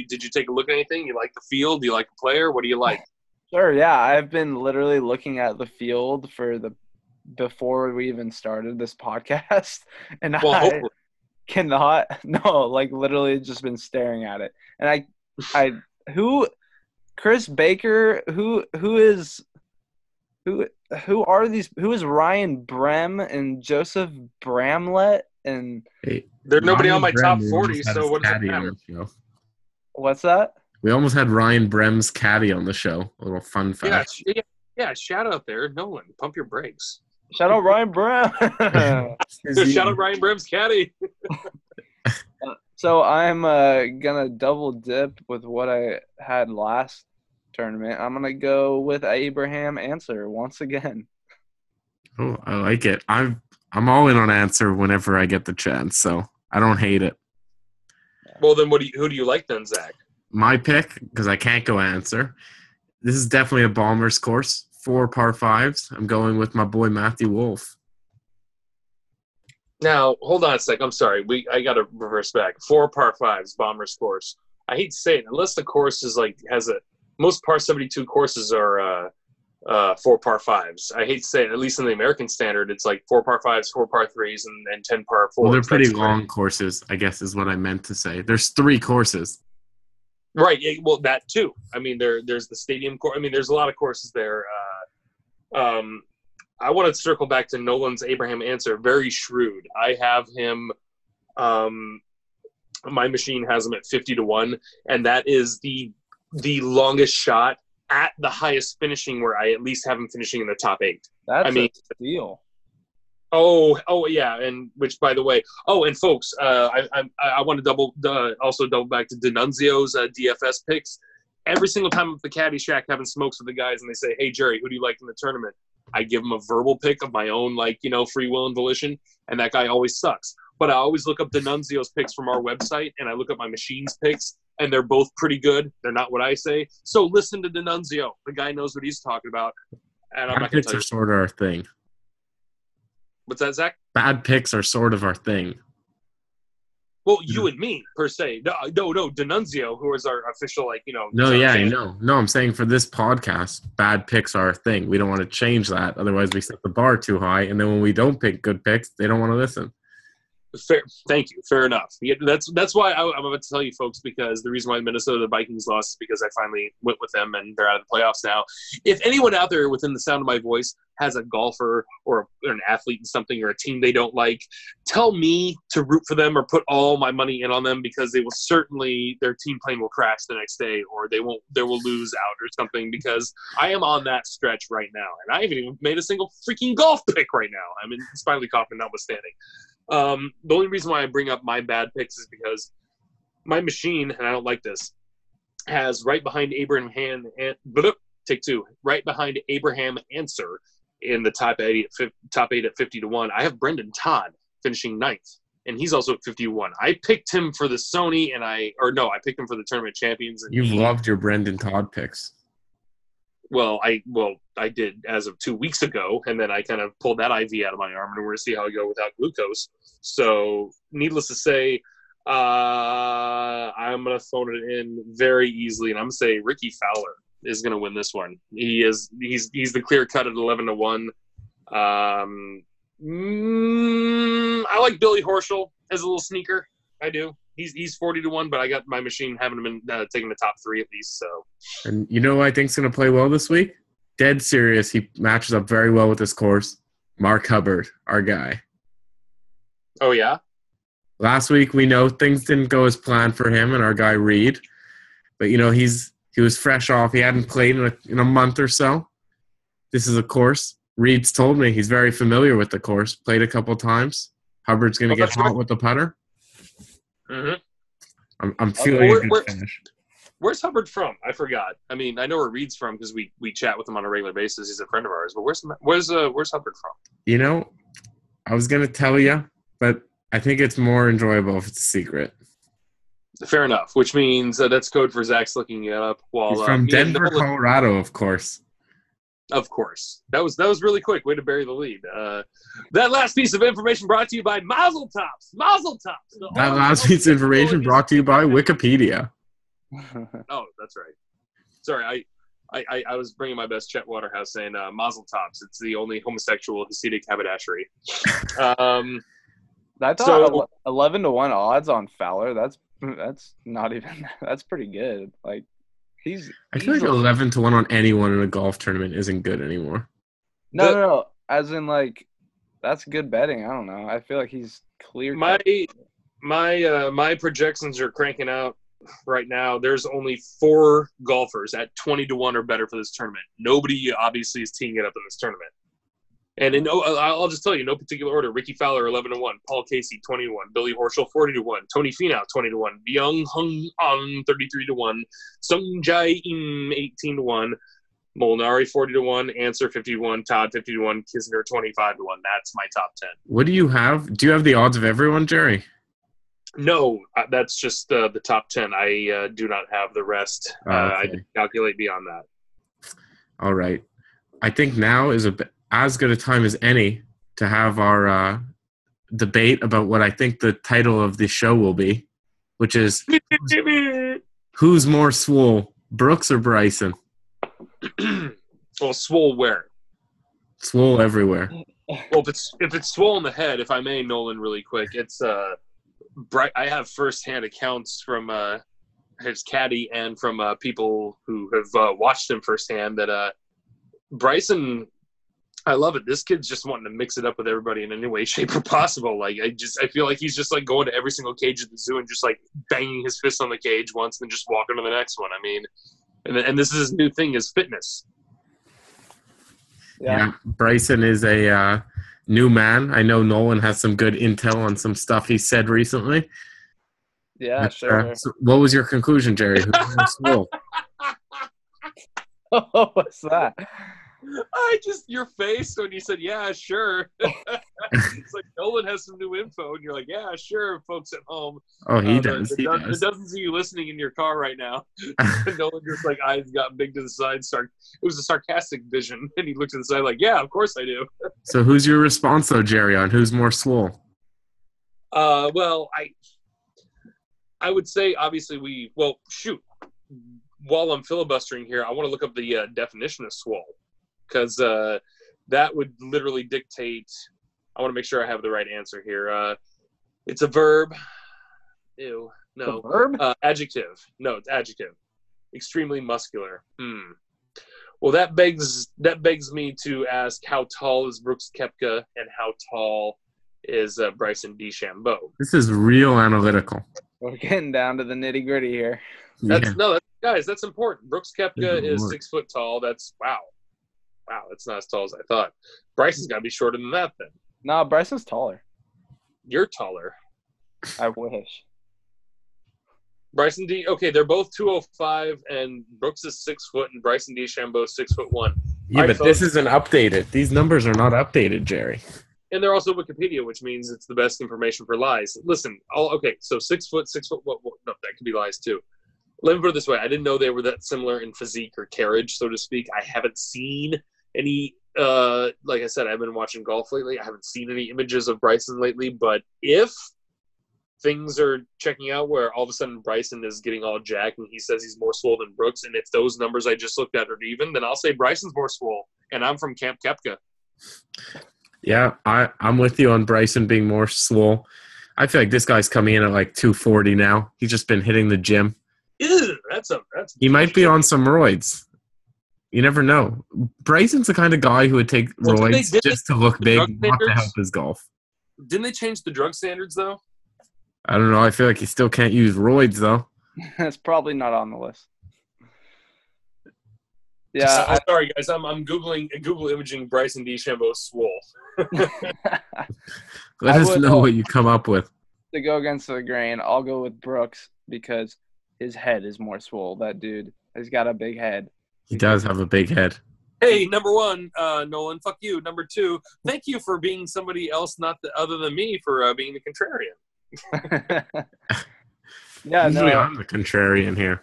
Did you take a look at anything? You like the field? Do you like the player? What do you like? Sure, yeah. I've been literally looking at the field before we even started this podcast, and hopefully. Literally just been staring at it. And Chris Baker, who is Ryan Brem and Joseph Bramlett, and there's nobody on my top 40, so what does it matter? What's that? We almost had Ryan Brem's caddy on the show. A little fun fact. Yeah, shout out there, Nolan. Pump your brakes. Shout out Ryan Brem. Shout out Ryan Brem's caddy. So I'm going to double dip with what I had last tournament. I'm going to go with Abraham Ancer once again. Oh, I like it. I'm all in on Ancer whenever I get the chance, so I don't hate it. Well, then who do you like then, Zach? My pick, because I can't go Ancer. This is definitely a bomber's course. 4 par fives. I'm going with my boy Matthew Wolff. Now, hold on a sec. I'm sorry. I got to reverse back. 4 par fives, bomber's course. I hate to say it, unless the course is most par 72 courses are 4 par fives. I hate to say it, at least in the American standard, it's 4 par fives, 4 par threes, and 10 par fours. Well, they're pretty long courses, I guess is what I meant to say. There's 3 courses. Right. Well, that too. I mean, there's the stadium course. I mean, there's a lot of courses there. I want to circle back to Nolan's Abraham Ancer. Very shrewd. I have him. My machine has him at 50 to 1, and that is the longest shot at the highest finishing, where I at least have him finishing in the top 8. A steal. Oh yeah, and which by the way, and folks, I want to double back to D'Annunzio's DFS picks. Every single time I'm at the caddy shack having smokes with the guys, and they say, "Hey Jerry, who do you like in the tournament?" I give them a verbal pick of my own, free will and volition, and that guy always sucks. But I always look up D'Annunzio's picks from our website, and I look up my machine's picks, and they're both pretty good. They're not what I say. So listen to D'Annunzio. The guy knows what he's talking about, and I'm not going to tell you. Picks are sort of our thing. What's that, Zach? Bad picks are sort of our thing. Well, you and me, per se. No, D'Annunzio, who is our official, No, yeah, I know. No, I'm saying for this podcast, bad picks are a thing. We don't want to change that. Otherwise, we set the bar too high, and then when we don't pick good picks, they don't want to listen. Fair. Thank you. Fair enough. Yeah, that's why I'm about to tell you, folks, because the reason why Minnesota Vikings lost is because I finally went with them, and they're out of the playoffs now. If anyone out there within the sound of my voice has a golfer or an athlete in something or a team they don't like, tell me to root for them or put all my money in on them, because they will certainly – their team plane will crash the next day, or they will lose out or something, because I am on that stretch right now, and I haven't even made a single freaking golf pick right now. I mean, Smiley Kaufman notwithstanding. The only reason why I bring up my bad picks is because my machine, and I don't like this, has right behind Abraham Ancer in the top eight at 50 to 1. I have Brendan Todd finishing 9th, and he's also at 51. I picked him for the Sony, I picked him for the Tournament Champions. And you've loved your Brendan Todd picks. Well, I did as of 2 weeks ago, and then I kind of pulled that IV out of my arm, and we're going to see how I go without glucose. So, needless to say, I'm going to phone it in very easily, and I'm going to say Ricky Fowler is going to win this one. He's the clear cut at 11 to 1. I like Billy Horschel as a little sneaker. I do. He's 40 to 1, but I got my machine having him taking the top 3 at least. So, and you know who I think's going to play well this week? Dead serious. He matches up very well with this course. Mark Hubbard, our guy. Oh, yeah? Last week, we know things didn't go as planned for him and our guy Reed. But, he was fresh off. He hadn't played in a month or so. This is a course. Reed's told me he's very familiar with the course. Played a couple times. Hubbard's going to get hot with the putter. Mm-hmm. I'm feeling where's Hubbard from? I forgot. I mean, I know where Reed's from because we chat with him on a regular basis. He's a friend of ours. But where's Hubbard from? I was gonna tell you, but I think it's more enjoyable if it's a secret. Fair enough. Which means that's code for Zach's looking it up. He's from Denver, Colorado, of course. Of course. That was really quick. Way to bury the lead. That last piece of information brought to you by Mazel Tops. Mazel Tops. That last piece of information brought to you by Wikipedia. Oh, that's right. Sorry, I was bringing my best Chet Waterhouse saying Mazel Tops. It's the only homosexual Hasidic haberdashery. That's 11-1 odds on Fowler. That's not even – that's pretty good. Like, I feel like 11-1 on anyone in a golf tournament isn't good anymore. No. As in, like, that's good betting. I don't know. I feel like he's clear. My projections are cranking out right now. There's only 4 golfers at 20-1 or better for this tournament. Nobody obviously is teeing it up in this tournament. And I'll just tell you, no particular order. Ricky Fowler, 11-1. Paul Casey, 20-1. Billy Horschel, 40-1. Tony Finau, 20-1. Byung Hung An, 33-1. Sung Jae Im, 18-1. Molinari, 40-1. Ancer, 50-1. Todd, 50-1. Kisner, 25-1. That's my top 10. What do you have? Do you have the odds of everyone, Jerry? No, that's just the top 10. I do not have the rest. I didn't calculate beyond that. All right. I think now is as good a time as any to have our debate about what I think the title of the show will be, which is who's more swole, Brooks or Bryson? Well, swole where? Swole everywhere. Well, if it's swole in the head, if I may, Nolan, really quick, it's I have firsthand accounts from his caddy and from people who have watched him firsthand that Bryson. I love it. This kid's just wanting to mix it up with everybody in any way, shape, or possible. Like, I feel like he's just, like, going to every single cage at the zoo and just, like, banging his fist on the cage once and then just walking to the next one. I mean, and this is his new thing, is fitness. Yeah. Bryson is a new man. I know Nolan has some good intel on some stuff he said recently. Yeah, sure. So what was your conclusion, Jerry? What's that? Your face when you said, yeah, sure. It's like Nolan has some new info, and you're like, yeah, sure, folks at home. Oh, he does. It doesn't see you listening in your car right now. Nolan just, like, eyes got big to the side. It was a sarcastic vision, and he looked to the side like, yeah, of course I do. So who's your response, though, Jerry, on who's more swole? Well, I would say, obviously, while I'm filibustering here, I want to look up the definition of swole. Because that would literally dictate – I want to make sure I have the right answer here. It's a verb. Ew. No. A verb? Adjective. No, it's adjective. Extremely muscular. Well, that begs me to ask, how tall is Brooks Koepka and how tall is Bryson DeChambeau? This is real analytical. We're getting down to the nitty-gritty here. Guys, that's important. Brooks Koepka is 6 foot tall. That's – wow. Wow, that's not as tall as I thought. Bryson's got to be shorter than that, then. No, Bryson's taller. You're taller. I wish. Bryson D. Okay, they're both 205, and Brooks is 6 foot, and Bryson DeChambeau 6'1". Yeah, right, but folks, this isn't updated. These numbers are not updated, Jerry. And they're also Wikipedia, which means it's the best information for lies. Listen, okay, so 6 foot, 6 foot. What? No, that could be lies too. Let me put it this way: I didn't know they were that similar in physique or carriage, so to speak. I haven't seen any, like I said, I've been watching golf lately. I haven't seen any images of Bryson lately, but if things are checking out where all of a sudden Bryson is getting all jacked and he says he's more swole than Brooks, and if those numbers I just looked at are even, then I'll say Bryson's more swole, and I'm from Camp Koepka. Yeah, I'm with you on Bryson being more swole. I feel like this guy's coming in at like 240 now. He's just been hitting the gym. Ew, he might be on some roids. You never know. Bryson's the kind of guy who would take roids just to look big, not to help his golf. Didn't they change the drug standards, though? I don't know. I feel like he still can't use roids, though. That's probably not on the list. Yeah. I'm sorry, guys. I'm Google imaging Bryson DeChambeau swole. Let us know what you come up with. To go against the grain, I'll go with Brooks because – his head is more swole. That dude has got a big head. He does have a big head. Hey, number one, Nolan, fuck you. Number two, thank you for being somebody else other than me for being the contrarian. Yeah, usually I'm the contrarian here.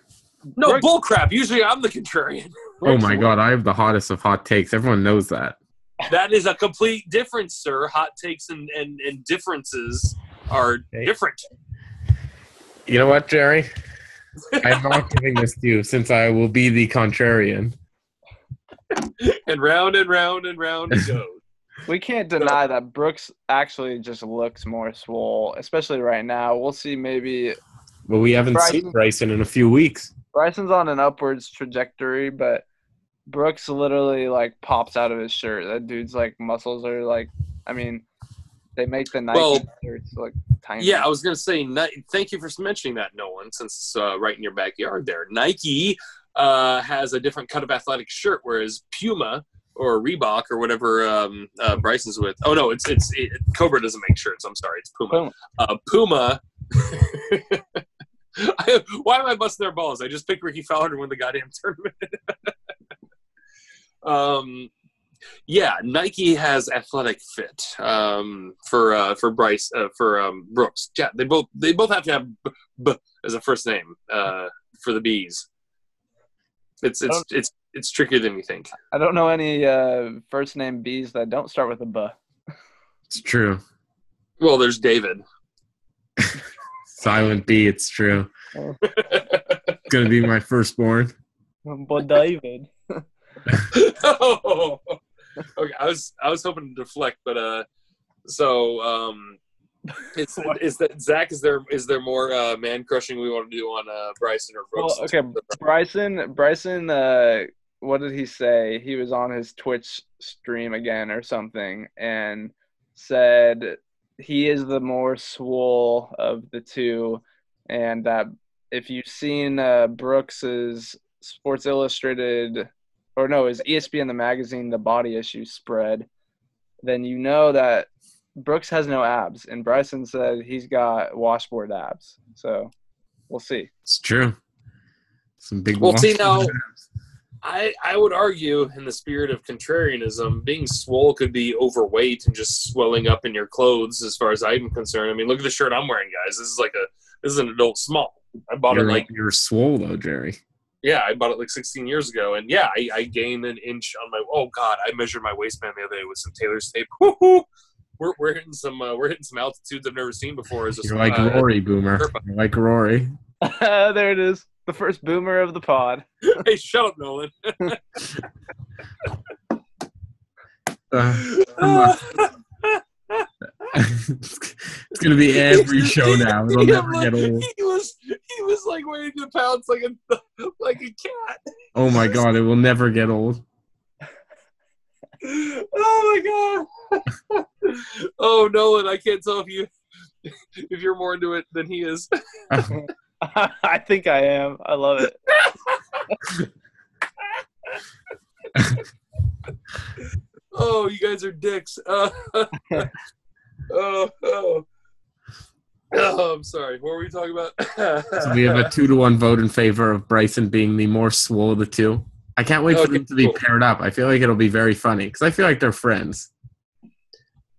No, bullcrap. Usually I'm the contrarian. Brooks, oh my God, I have the hottest of hot takes. Everyone knows that. That is a complete difference, sir. Hot takes and differences are different. You know what, Jerry? I'm not giving this to you since I will be the contrarian. And round and round and round it goes. We can't deny that Brooks actually just looks more swole, especially right now. We'll see maybe. Well, we haven't seen Bryson in a few weeks. Bryson's on an upwards trajectory, but Brooks literally, like, pops out of his shirt. That dude's, like, muscles are, like – I mean, they make the Nike shirts look tiny. Yeah, I was going to say – thank you for mentioning that, Nolan, since it's right in your backyard there. Nike has a different cut of athletic shirt, whereas Puma – or Reebok or whatever Bryson's with. Oh, no, it's Cobra doesn't make shirts. I'm sorry, it's Puma. Puma. Why am I busting their balls? I just picked Ricky Fowler to win the goddamn tournament. Yeah, Nike has athletic fit for Brooks. Yeah, they both have to have B as a first name for the bees. It's trickier than you think. I don't know any first name B's that don't start with a B. It's true. Well, there's David. Silent B, it's true. It's going to be my firstborn. But David. Oh. Okay, I was hoping to deflect, but is that Zach? Is there more man crushing we want to do on Bryson or Brooks? Well, okay, Bryson. What did he say? He was on his Twitch stream again or something, and said he is the more swole of the two, and that if you've seen Brooks's Sports Illustrated, or no, his ESPN the magazine, the body issue spread, then you know that Brooks has no abs, and Bryson said he's got washboard abs. So we'll see. It's true. Some big. Well, see now, I would argue, in the spirit of contrarianism, being swole could be overweight and just swelling up in your clothes. As far as I'm concerned, I mean, look at the shirt I'm wearing, guys. This is an adult small. I bought it like you're swole though, Jerry. Yeah, I bought it like 16 years ago, and yeah, I gained an inch on my. Oh God, I measured my waistband the other day with some Taylor's tape. Woohoo! We're hitting some altitudes I've never seen before. You're like Rory, Boomer. You're like Rory. There it is, the first Boomer of the pod. Hey, shut up, Nolan. It's gonna be every show now. It'll never get old. He was like weighing the pounds like a cat. Oh my God! It will never get old. Oh my God. Oh, Nolan, I can't tell if you're more into it than he is. I think I am. I love it. Oh, you guys are dicks. Oh, I'm sorry. What were we talking about? So we have a 2-to-1 vote in favor of Bryson being the more swole of the two. I can't wait for them to be paired up. I feel like it'll be very funny because I feel like they're friends.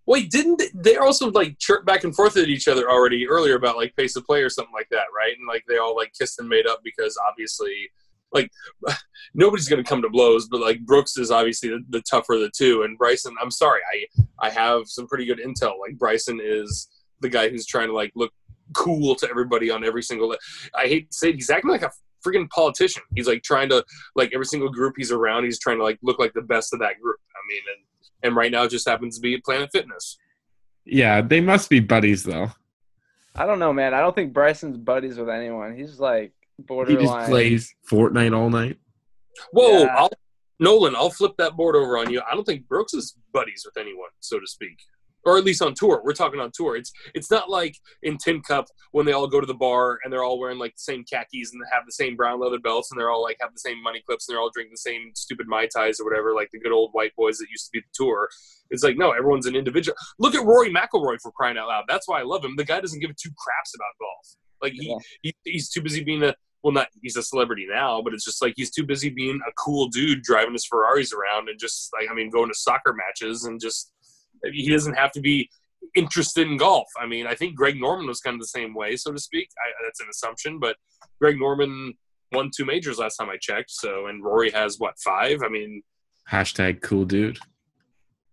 Wait, didn't they also like chirp back and forth at each other already earlier about like pace of play or something like that, right? And like they all like kissed and made up because obviously, like nobody's gonna come to blows, but like Brooks is obviously the tougher of the two, and Bryson. I'm sorry, I have some pretty good intel. Like Bryson is the guy who's trying to like look cool to everybody on every single. I hate to say it, he's acting like a freaking politician. He's like trying to like every single group he's around, he's trying to like look like the best of that group. I mean, and right now it just happens to be Planet Fitness. Yeah, they must be buddies though. I don't know, man. I don't think Bryson's buddies with anyone. He's like borderline. He just plays Fortnite all night. Whoa, yeah. Nolan, I'll flip that board over on you. I don't think Brooks is buddies with anyone, so to speak. Or at least on tour. We're talking on tour. It's not like in Tin Cup when they all go to the bar and they're all wearing like the same khakis and they have the same brown leather belts and they're all like have the same money clips and they're all drinking the same stupid Mai Tais or whatever, like the good old white boys that used to be the tour. It's like, no, everyone's an individual. Look at Rory McIlroy for crying out loud. That's why I love him. The guy doesn't give two craps about golf. Like he's too busy being he's a celebrity now, but it's just like he's too busy being a cool dude driving his Ferraris around and just like, I mean, going to soccer matches and just. He doesn't have to be interested in golf. I mean, I think Greg Norman was kind of the same way, so to speak. That's an assumption, but Greg Norman won two majors last time I checked. So, and Rory has what, 5? I mean, hashtag cool dude.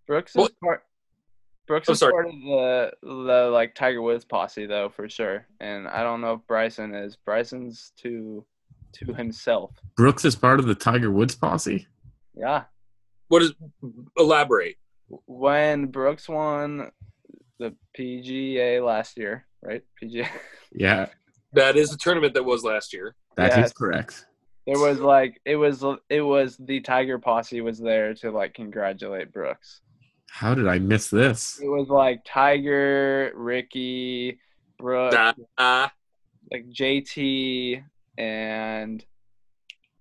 Brooks is part of the like Tiger Woods posse though, for sure. And I don't know if Bryson is. Bryson's to himself. Brooks is part of the Tiger Woods posse. Yeah. What is elaborate? When Brooks won the PGA last year, right? PGA. Yeah. That is a tournament that was last year. That is correct. There was like it was the Tiger posse was there to like congratulate Brooks. How did I miss this? It was like Tiger, Ricky, Brooks, like JT, and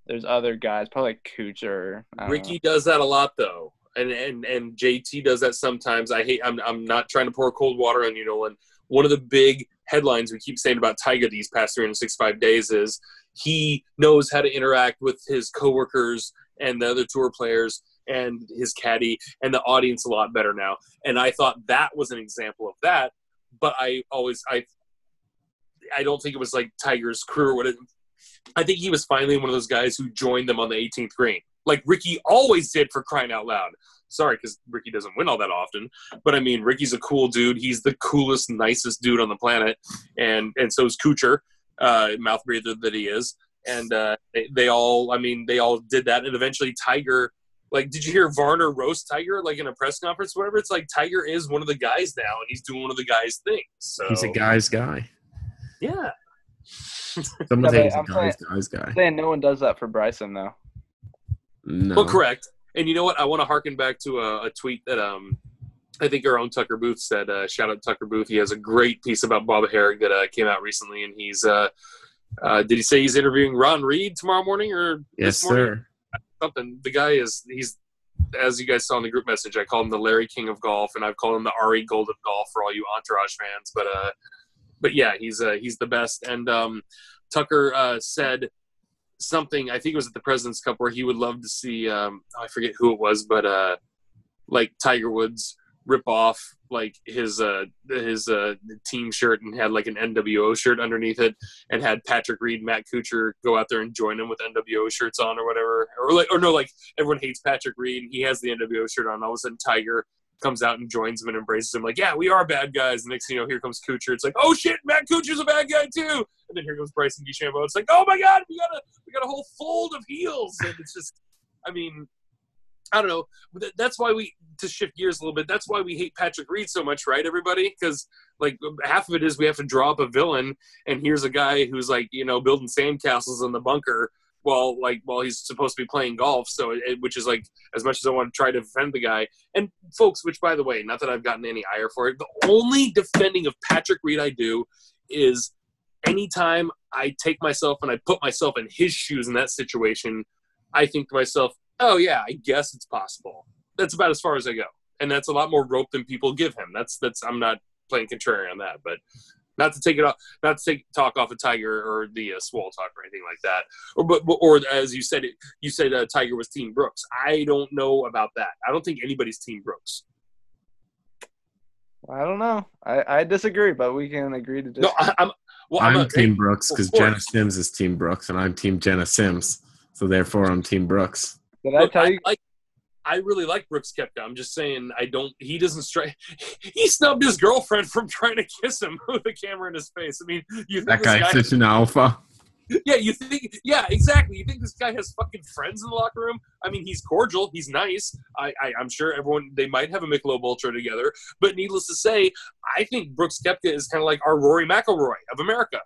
there's other guys, probably like Kuchar. Ricky does that a lot though, and JT does that sometimes. I'm not trying to pour cold water on you, Nolan. One of the big headlines we keep saying about Tiger these past 365 days is he knows how to interact with his coworkers and the other tour players and his caddy and the audience a lot better now. And I thought that was an example of that, but I don't think it was like Tiger's career. I think he was finally one of those guys who joined them on the 18th green. Like Ricky always did, for crying out loud. Sorry, because Ricky doesn't win all that often. But, I mean, Ricky's a cool dude. He's the coolest, nicest dude on the planet. And so is Kuchar, mouth breather that he is. And they all did that. And eventually Tiger, like, did you hear Varner roast Tiger, like, in a press conference or whatever? It's like Tiger is one of the guys now, and he's doing one of the guys' things. So. He's a guy's guy. Yeah. Someone said he's a guy's guy. I'm saying no one does that for Bryson, though. No. Well, correct. And you know what? I want to harken back to a tweet that I think our own Tucker Booth said. Shout out Tucker Booth. He has a great piece about Bob Herrig that came out recently, and he's did he say he's interviewing Ron Reed tomorrow morning or yes, this morning? Sir. Something. The guy he's as you guys saw in the group message. I called him the Larry King of golf, and I've called him the Ari Gold of golf for all you Entourage fans. But yeah, he's the best. And Tucker said something, I think it was at the President's Cup, where he would love to see I forget who it was, but like Tiger Woods rip off like his team shirt and had like an NWO shirt underneath it, and had Patrick Reed, Matt Kuchar go out there and join him with NWO shirts on or whatever, or everyone hates Patrick Reed and he has the NWO shirt on. All of a sudden Tiger comes out and joins him and embraces him like, yeah, we are bad guys. The next thing you know, here comes Kuchar. It's like, oh shit, Matt Kuchar's a bad guy too. And then here goes Bryson DeChambeau. It's like, oh my god, we got a whole fold of heels. And it's just, I mean, I don't know. That's why to shift gears a little bit, that's why we hate Patrick Reed so much, right, everybody? Because like half of it is we have to draw up a villain, and here's a guy who's like, you know, building sandcastles in the bunker while he's supposed to be playing golf, so which is like, as much as I want to try to defend the guy, and folks, which by the way, not that I've gotten any ire for it, the only defending of Patrick Reed I do is anytime I take myself and I put myself in his shoes in that situation, I think to myself, oh yeah, I guess it's possible. That's about as far as I go, and that's a lot more rope than people give him. That's I'm not playing contrarian on that, but. Not to take it off, not to take talk off of Tiger or the Swole talk or anything like that, or as you said Tiger was Team Brooks. I don't know about that. I don't think anybody's Team Brooks. I don't know. I disagree, but we can agree to disagree. No, I'm Team Brooks because Jenna Sims is Team Brooks, and I'm Team Jenna Sims, so therefore I'm Team Brooks. Did I tell you? I really like Brooks Koepka. I'm just saying he doesn't strike. He snubbed his girlfriend from trying to kiss him with a camera in his face. I mean, you think that guy's such an alpha. Yeah, exactly. You think this guy has fucking friends in the locker room? I mean, he's cordial. He's nice. I'm sure they might have a Michelob Ultra together, but needless to say, I think Brooks Koepka is kind of like our Rory McIlroy of America.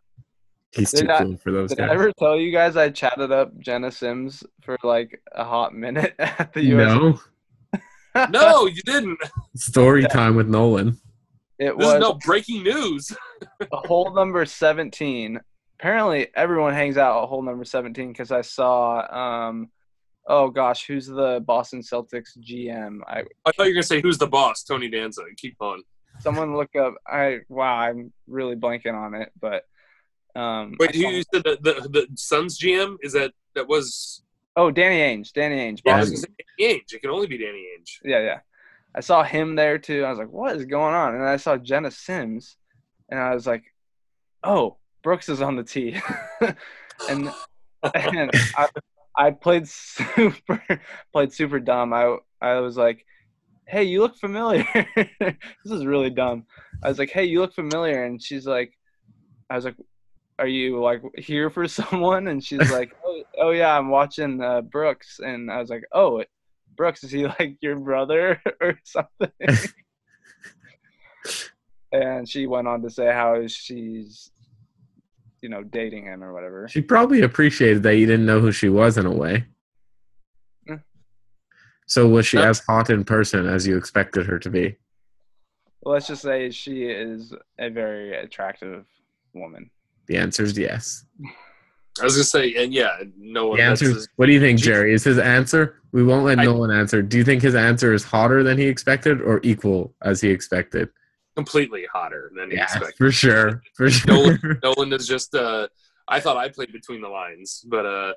He's too cool for those guys. Did I ever tell you guys I chatted up Jenna Sims for like a hot minute at the U.S.? No. No, you didn't. Story time with Nolan. This was no breaking news. A hole number 17. Apparently, everyone hangs out at hole number 17 because I saw, who's the Boston Celtics GM? I thought you were going to say, who's the boss? Tony Danza. Keep on. Someone look up. I'm really blanking on it, but. Wait, who said the Suns GM? Is that was? Oh, Danny Ainge. Danny Ainge. Yeah, Danny Ainge. It can only be Danny Ainge. Yeah. I saw him there too. I was like, what is going on? And I saw Jenna Sims, and I was like, oh, Brooks is on the tee. and And I played super dumb. I was like, hey, you look familiar. This is really dumb. I was like, hey, you look familiar. And she's like, I was like, are you like here for someone? And she's like, oh yeah, I'm watching Brooks. And I was like, oh, Brooks, is he like your brother or something? And she went on to say how she's, you know, dating him or whatever. She probably appreciated that you didn't know who she was in a way. So was she as hot in person as you expected her to be? Well, let's just say she is a very attractive woman. The answer is yes. I was going to say, and yeah, no one answers. What do you think, Jerry? Is his answer? We won't let no one answer. Do you think his answer is hotter than he expected or equal as he expected? Completely hotter than he expected. For sure. For sure. Nolan is just I thought I played between the lines, but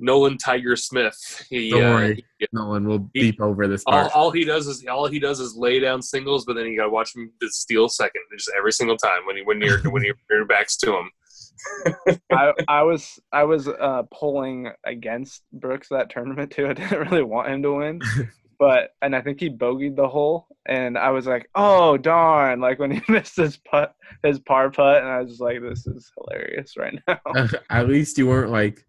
Nolan Tiger Smith. Don't worry, Nolan will beep over this part. All he does is lay down singles, but then you gotta watch him steal second just every single time when your back's to him. I was polling against Brooks that tournament too. I didn't really want him to win, and I think he bogeyed the hole, and I was like, oh darn! Like when he missed his par putt, and I was just like, this is hilarious right now. At least you weren't like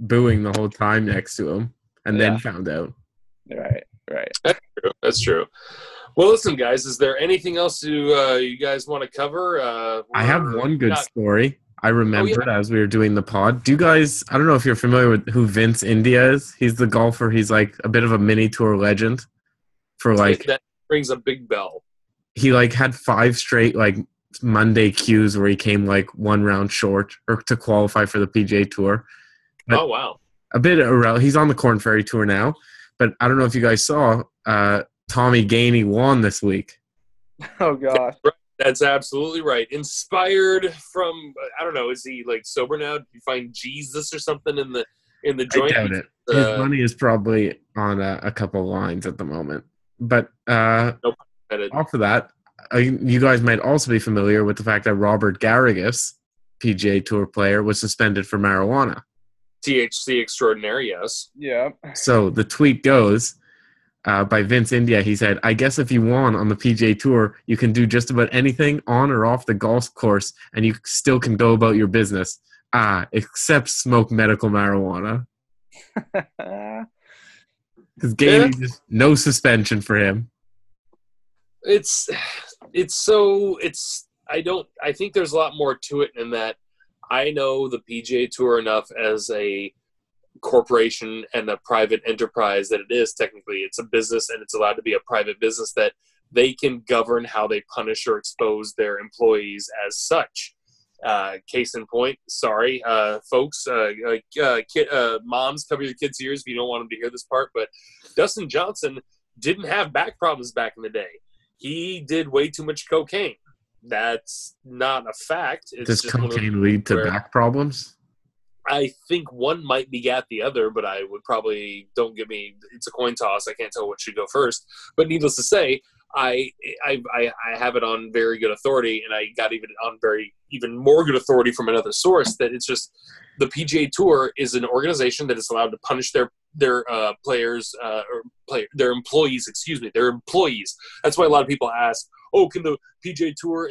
booing the whole time next to him and then found out. Right. That's true. Well, listen, guys, is there anything else you guys want to cover? I have one good story I remembered as we were doing the pod. Do you guys, I don't know if you're familiar with who Vince India is. He's the golfer. He's like a bit of a mini tour legend for like. That rings a big bell. He like had 5 straight like Monday cues where he came like one round short or to qualify for the PGA Tour. But oh, wow. A bit irrelevant. He's on the Corn Ferry Tour now. But I don't know if you guys saw Tommy Gainey won this week. Oh, gosh. That's absolutely right. Inspired from, I don't know, is he like sober now? Do you find Jesus or something in the joint? I doubt it. His money is probably on a couple lines at the moment. But off of that, you guys might also be familiar with the fact that Robert Garrigus, PGA Tour player, was suspended for marijuana. THC extraordinaire, yes. Yeah. So the tweet goes by Vince India. He said, I guess if you won on the PGA Tour, you can do just about anything on or off the golf course, and you still can go about your business, except smoke medical marijuana. Because Gainey, no suspension for him. I think there's a lot more to it in that. I know the PGA Tour enough as a corporation and a private enterprise that it is technically. It's a business and it's allowed to be a private business that they can govern how they punish or expose their employees as such. Case in point, sorry, folks, moms, cover your kids' ears if you don't want them to hear this part, but Dustin Johnson didn't have back problems back in the day. He did way too much cocaine. That's not a fact. It's Does just cocaine lead to back problems? I think one might begat the other, but I would probably it's a coin toss. I can't tell what should go first. But needless to say, I have it on very good authority, and I got even more good authority from another source that it's just the PGA Tour is an organization that is allowed to punish their players their employees. Excuse me, their employees. That's why a lot of people ask, oh, can the PGA Tour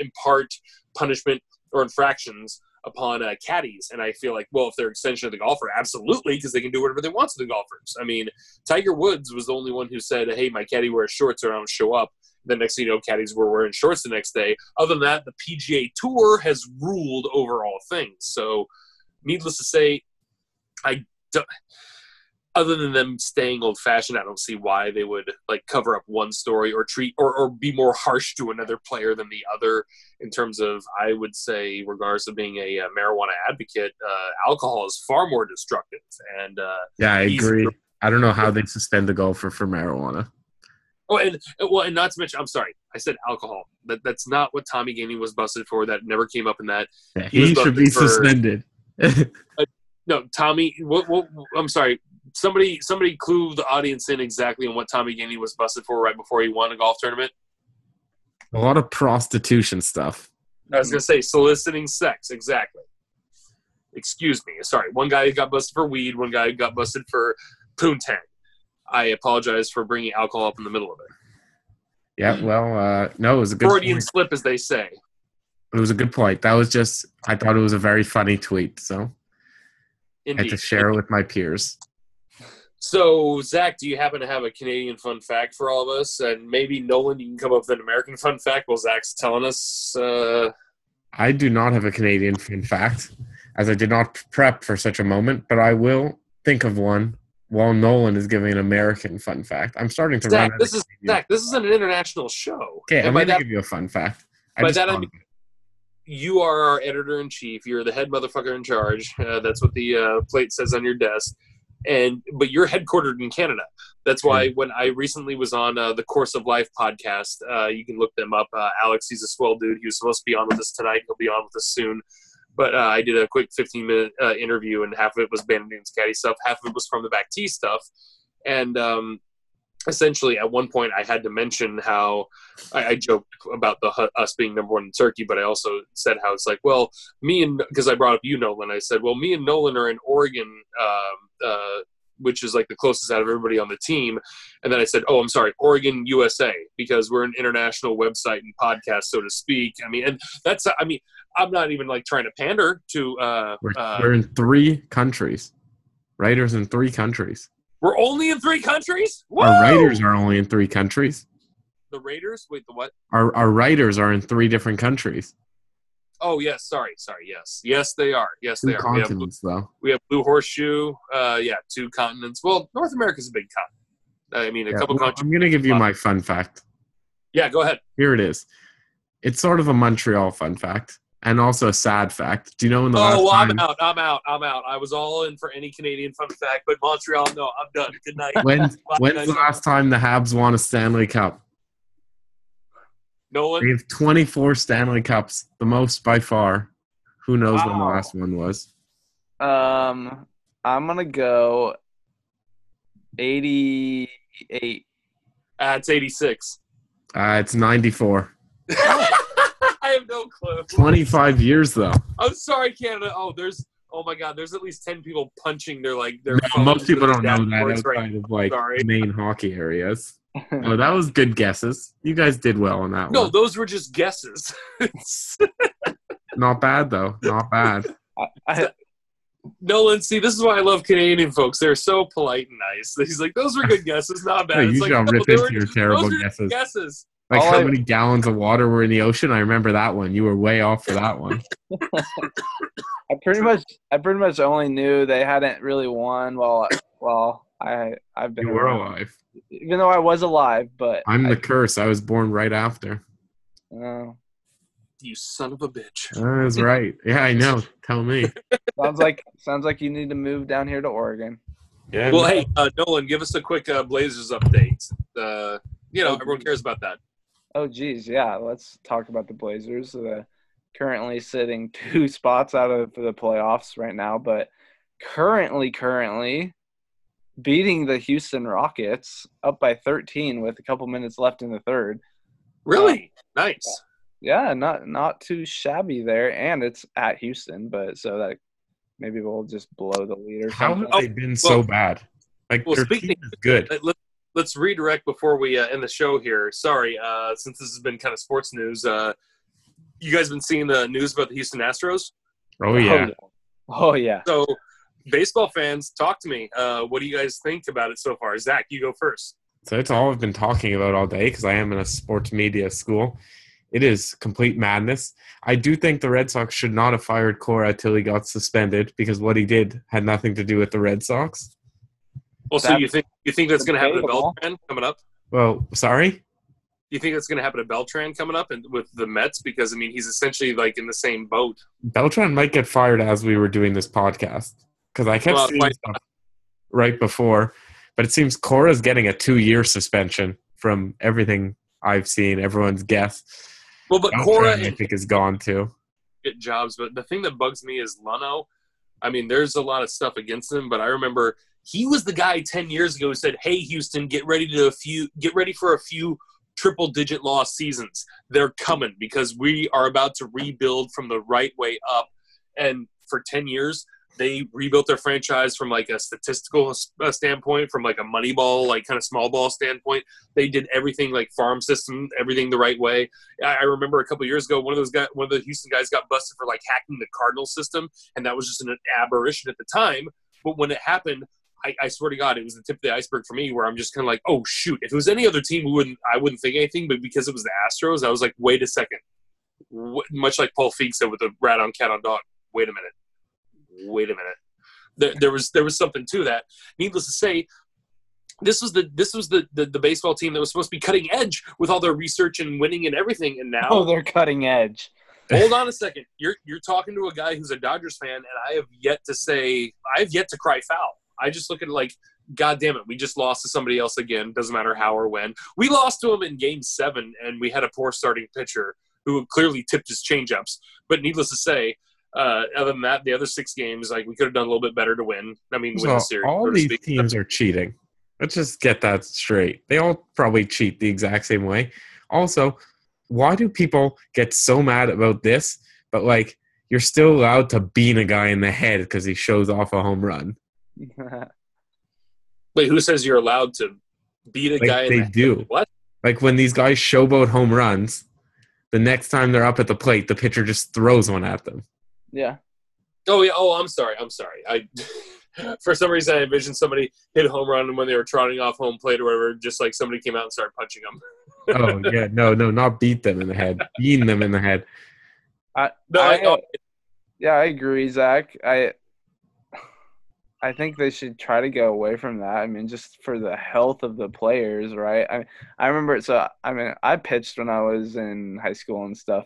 impart punishment or infractions upon caddies? And I feel like, well, if they're an extension of the golfer, absolutely, because they can do whatever they want to the golfers. I mean, Tiger Woods was the only one who said, hey, my caddy wears shorts or I don't show up. The next thing you know, caddies were wearing shorts the next day. Other than that, the PGA Tour has ruled over all things. So needless to say, other than them staying old-fashioned, I don't see why they would like cover up one story or treat or be more harsh to another player than the other in terms of, I would say, regardless of being a marijuana advocate, alcohol is far more destructive. And yeah, I agree. I don't know how they suspend the golfer for marijuana. Oh, and not to mention, I'm sorry, I said alcohol. That's not what Tommy Gainey was busted for. That never came up in that. Yeah, he should be suspended. No, Tommy. I'm sorry. Somebody clue the audience in exactly on what Tommy Gainey was busted for right before he won a golf tournament. A lot of prostitution stuff. I was going to say soliciting sex, exactly. excuse me, sorry, one guy got busted for weed, one guy got busted for poontang. I apologize for bringing alcohol up in the middle of it. Yeah, well, no, it was a good Freudian slip, as they say. It was a good point. That was just, I thought it was a very funny tweet, so indeed. I had to share it with my peers. So, Zach, do you happen to have a Canadian fun fact for all of us? And maybe, Nolan, you can come up with an American fun fact while Zach's telling us. I do not have a Canadian fun fact, as I did not prep for such a moment, but I will think of one while Nolan is giving an American fun fact. I'm starting to Zach, run out this of is Zach, this isn't an international show. Okay, I'm going to give you a fun fact. By that, I mean, you are our editor-in-chief. You're the head motherfucker in charge. That's what the plate says on your desk. But you're headquartered in Canada. That's why when I recently was on the Course of Life podcast, you can look them up. Alex, he's a swell dude. He was supposed to be on with us tonight. He'll be on with us soon. But I did a quick 15-minute interview, and half of it was Bandon Dunes caddy stuff. Half of it was from the back tee stuff. And essentially, at one point, I had to mention how I joked about us being number one in Turkey, but I also said how it's like, well, because I brought up you, Nolan. I said, well, me and Nolan are in Oregon, which is like the closest out of everybody on the team. And then I said, oh, I'm sorry, Oregon, USA, because we're an international website and podcast, so to speak. I mean, and that's, I mean, I'm not even like trying to pander to. We're in three countries. Writers in three countries. We're only in three countries? Woo! Our writers are only in three countries. The Raiders? Wait, the what? Our writers are in three different countries. Oh, yes. Sorry. Yes, they are. Two continents, though. We have Blue Horseshoe. Two continents. Well, North America's a big continent. I mean, a couple countries. I'm going to give you my fun fact. Yeah, go ahead. Here it is. It's sort of a Montreal fun fact. And also a sad fact. Do you know when the last time... I'm out. I was all in for any Canadian fun fact, but Montreal, no, I'm done. Good night. When's the last time the Habs won a Stanley Cup? Nolan? They have 24 Stanley Cups, the most by far. Who knows when the last one was? I'm going to go 88. It's 86. It's 94. I have no clue. 25 years, though. I'm sorry, Canada. Oh my God, there's at least 10 people punching their most people don't know that outside of, main hockey areas. Oh, that was good guesses. You guys did well on that one. No, those were just guesses. Not bad, though. Not bad. Nolan, see, this is why I love Canadian folks. They're so polite and nice. He's like, those were good guesses, not bad. You should rip into your terrible guesses. Like how many gallons of water were in the ocean? I remember that one. You were way off for that one. I pretty much only knew they hadn't really won while I've been. You were alive, even though I was alive. But I'm the curse. I was born right after. Oh, you son of a bitch! That is right. Yeah, I know. Tell me. Sounds like you need to move down here to Oregon. Yeah. Well, hey, Nolan, give us a quick Blazers update. Everyone cares about that. Oh, geez, yeah. Let's talk about the Blazers. Currently sitting two spots out of the playoffs right now, but currently beating the Houston Rockets up by 13 with a couple minutes left in the third. Really? Nice. Yeah, not too shabby there, and it's at Houston, but so that maybe we'll just blow the lead or something. How have they been so bad? Their team is good. Let's redirect before we end the show here. Sorry, since this has been kind of sports news, you guys been seeing the news about the Houston Astros? Oh, yeah. Oh, yeah. So, baseball fans, talk to me. What do you guys think about it so far? Zach, you go first. So, it's all I've been talking about all day because I am in a sports media school. It is complete madness. I do think the Red Sox should not have fired Cora till he got suspended because what he did had nothing to do with the Red Sox. Well, so you think that's going to happen to Beltran coming up? Well, sorry? You think that's going to happen to Beltran coming up and with the Mets? Because, I mean, he's essentially, in the same boat. Beltran might get fired as we were doing this podcast. Because I kept seeing stuff right before. But it seems Cora's getting a 2-year suspension from everything I've seen, everyone's guess. Well, but Cora, I think, is gone, too. Get jobs. But the thing that bugs me is Luno. I mean, there's a lot of stuff against him. But I remember he was the guy 10 years ago who said, hey, Houston, get ready for a few triple-digit loss seasons. They're coming because we are about to rebuild from the right way up. And for 10 years, they rebuilt their franchise from like a statistical standpoint, from like a money ball, like kind of small ball standpoint. They did everything like farm system, everything the right way. I remember a couple of years ago, one of the Houston guys got busted for like hacking the Cardinal system. And that was just an aberration at the time. But when it happened, I swear to God, it was the tip of the iceberg for me, where I'm just kind of like, oh shoot, if it was any other team, I wouldn't think anything, but because it was the Astros, I was like, wait a second. Much like Paul Feig said with the rat on cat on dog, wait a minute. Wait a minute. There was something to that. Needless to say, this was the baseball team that was supposed to be cutting edge with all their research and winning and everything, and now they're cutting edge. Hold on a second. You're talking to a guy who's a Dodgers fan, and I have yet to cry foul. I just look at it like, God damn it, we just lost to somebody else again. Doesn't matter how or when. We lost to him in Game 7, and we had a poor starting pitcher who clearly tipped his changeups. But needless to say, other than that, the other 6 games, like, we could have done a little bit better to win. I mean, win the series. All these teams are cheating. Let's just get that straight. They all probably cheat the exact same way. Also, why do people get so mad about this? But like, you're still allowed to bean a guy in the head because he shows off a home run. Wait, who says you're allowed to beat a guy? They do. What? Like, when these guys showboat home runs, the next time they're up at the plate, the pitcher just throws one at them. Yeah. Oh yeah. Oh, I'm sorry. I for some reason I envisioned somebody hit a home run, and when they were trotting off home plate or whatever, just like somebody came out and started punching them. Oh yeah, no, not beat them in the head, beating them in the head. I agree, Zach. I think they should try to go away from that. I mean, just for the health of the players, right? I remember. So I mean, I pitched when I was in high school and stuff.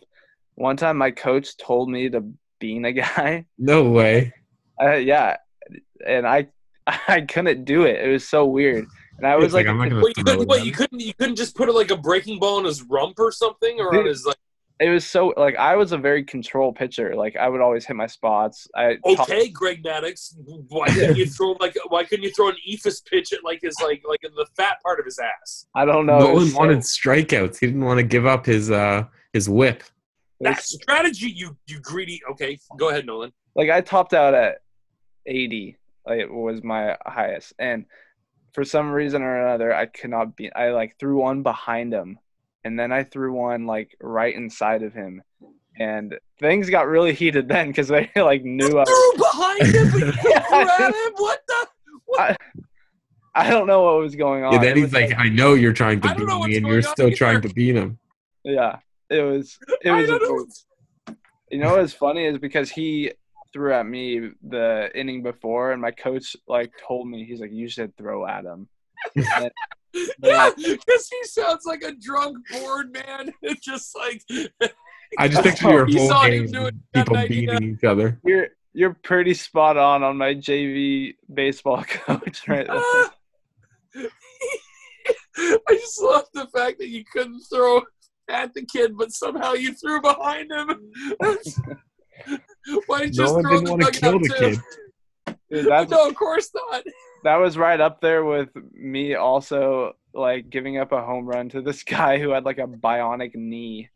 One time, my coach told me to being a guy. No way. Yeah, and I couldn't do it. It was so weird. And I was like you couldn't just put like a breaking ball in his rump or something, or on his like. It was so like, I was a very controlled pitcher. Like, I would always hit my spots. Greg Maddox, why couldn't you throw an ephus pitch at like in the fat part of his ass? I don't know. No one wanted strikeouts. He didn't want to give up his whip. That strategy, you greedy. Okay, go ahead, Nolan. Like, I topped out at 80. Like, it was my highest. And for some reason or another, I could not be – I, like, threw one behind him. And then I threw one, like, right inside of him. And things got really heated then because they, like, knew I was – threw behind him, but you threw at him? What the – what? I don't know what was going on. Yeah, then he's like, I know you're trying to beat me, and you're still trying to beat him. Yeah. It was you know what's funny is because he threw at me the inning before, and my coach like told me, he's like, you should throw at him. Yeah, because he sounds like a drunk bored man. It's just like I just picture your whole game people beating each other. You're pretty spot on my JV baseball coach right there. I just love the fact that you couldn't throw at the kid, but somehow you threw behind him. Why did you just throw the kill the kid? Dude, no, of course not. That was right up there with me also, like, giving up a home run to this guy who had like a bionic knee.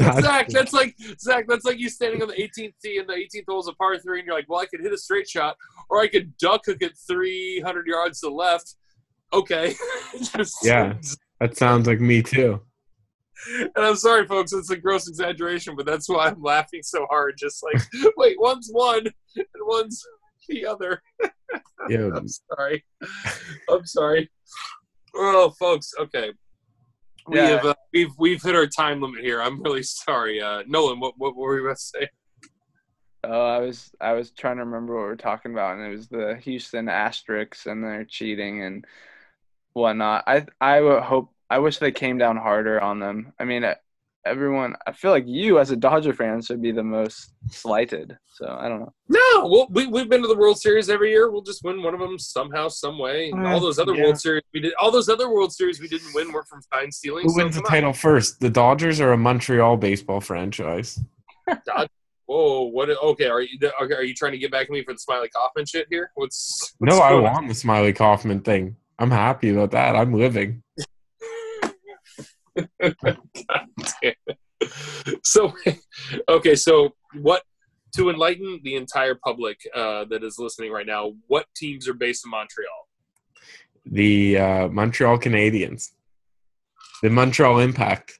Zach, that's like you standing on the 18th tee and the 18th hole's a par 3, and you're like, well, I could hit a straight shot, or I could duck hook it 300 yards to the left. Okay. Yeah. That sounds like me too. And I'm sorry, folks, it's a gross exaggeration, but that's why I'm laughing so hard. Just like, wait, one's one and one's the other. Yeah. I'm sorry. Oh, folks. Okay. We've hit our time limit here. I'm really sorry. Nolan, what were we about to say? Oh, I was trying to remember what we were talking about, and it was the Houston Astros and their cheating and whatnot. I wish they came down harder on them. I mean, everyone. I feel like you, as a Dodger fan, should be the most slighted. So I don't know. No, well, we've been to the World Series every year. We'll just win one of them somehow, some way. And all those other World Series we didn't win were from sign stealing. Who wins the title first? The Dodgers or a Montreal baseball franchise? Dodgers. Whoa! What? Okay, are you trying to get back at me for the Smiley Kaufman shit here? What's no, I want the Smiley Kaufman thing. I'm happy about that. I'm living. God damn it. So, okay. So what? to enlighten the entire public that is listening right now, what teams are based in Montreal? The Montreal Canadiens. The Montreal Impact.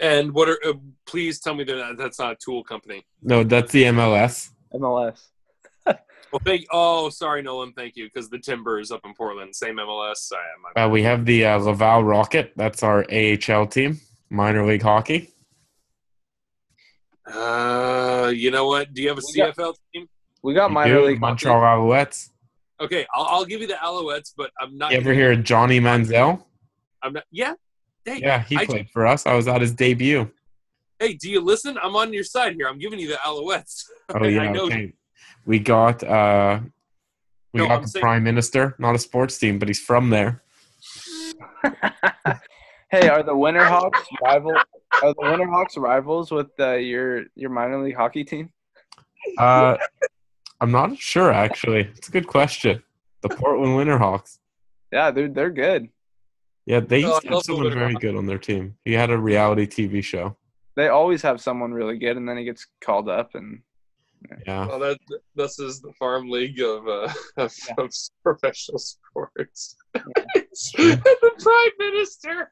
And what are please tell me that's not a tool company. No, that's the MLS. MLS. Well, sorry, Nolan. Thank you, because the Timber is up in Portland. Same MLS. We have the Laval Rocket. That's our AHL team, minor league hockey. You know what? Do you have a CFL team? We got minor league Montreal Alouettes. Okay, I'll give you the Alouettes, but I'm not. You ever hear of Johnny Manziel? I'm not. Yeah. Dang, yeah, he played for us. I was at his debut. Hey, do you listen? I'm on your side here. I'm giving you the Alouettes. Oh yeah, I know. Okay. We got the Prime Minister, not a sports team, but he's from there. Hey, are the Winterhawks rivals with your minor league hockey team? I'm not sure actually. It's a good question. The Portland Winterhawks. Yeah, they're good. Yeah, they used to have someone very good on their team. He had a reality TV show. They always have someone really good, and then he gets called up and. Yeah. Well, this is the farm league of professional sports. Yeah. The Prime Minister.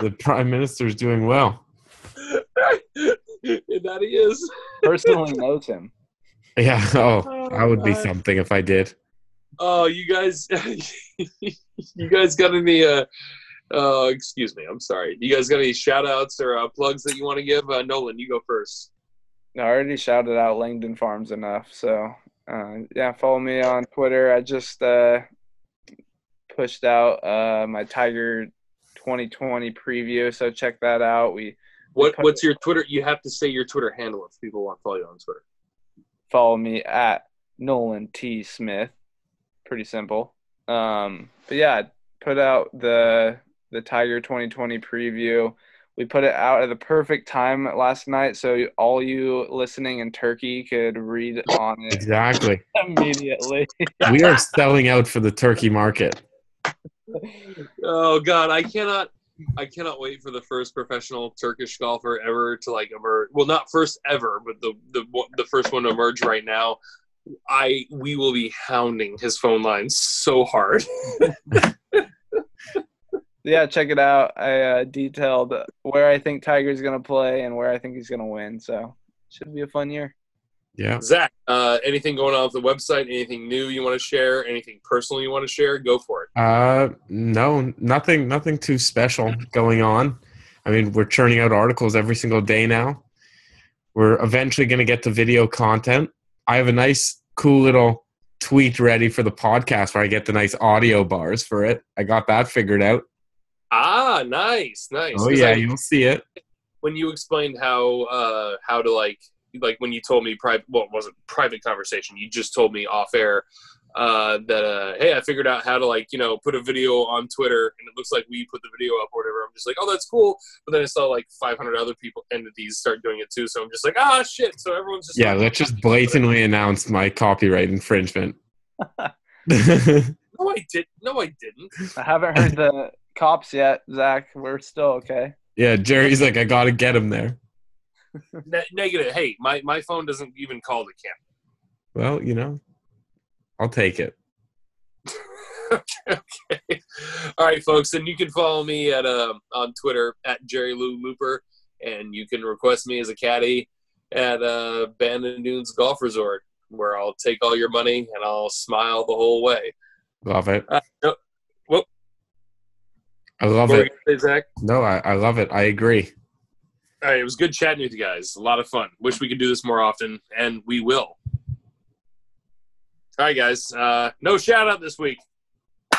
The Prime Minister's doing well. That he is. Personally knows him. Yeah. Oh, I would be something if I did. Oh, you guys! You guys got any? Excuse me. I'm sorry. You guys got any shout-outs or plugs that you want to give? Nolan, you go first. I already shouted out Langdon Farms enough, so follow me on Twitter. I just pushed out my Tiger 2020 preview, so check that out. What's your Twitter? You have to say your Twitter handle if people want to follow you on Twitter. Follow me at Nolan T. Smith. Pretty simple. But yeah, put out the Tiger 2020 preview. We put it out at the perfect time last night, so all you listening in Turkey could read on it exactly immediately. We are selling out for the Turkey market. Oh God, I cannot wait for the first professional Turkish golfer ever to emerge. Well, not first ever, but the first one to emerge right now. We will be hounding his phone line so hard. Yeah, check it out. I detailed where I think Tiger's going to play and where I think he's going to win. So should be a fun year. Yeah. Zach, anything going on with the website? Anything new you want to share? Anything personal you want to share? Go for it. No, nothing too special going on. I mean, we're churning out articles every single day now. We're eventually going to get to video content. I have a nice, cool little tweet ready for the podcast where I get the nice audio bars for it. I got that figured out. Ah, nice. Oh yeah, you'll see it when you explained how to when you told me it wasn't private conversation. You just told me off air that hey, I figured out how to put a video on Twitter, and it looks like we put the video up or whatever. I'm just like, oh, that's cool. But then I saw 500 other entities start doing it too. So I'm just like, ah, shit. So everyone's just let's just blatantly announce my copyright infringement. No, I didn't. I haven't heard the cops yet, Zach. We're still okay. Yeah, Jerry's like, I gotta get him there. Negative. Hey, my phone doesn't even call the camera. Well, I'll take it. Okay. All right, folks, and you can follow me at on Twitter at Jerry Lou Looper, and you can request me as a caddy at Bandon Dunes Golf Resort, where I'll take all your money and I'll smile the whole way. Love it. I love it. Say, Zach? No, I love it. I agree. All right, it was good chatting with you guys. A lot of fun. Wish we could do this more often, and we will. All right, guys. No shout-out this week.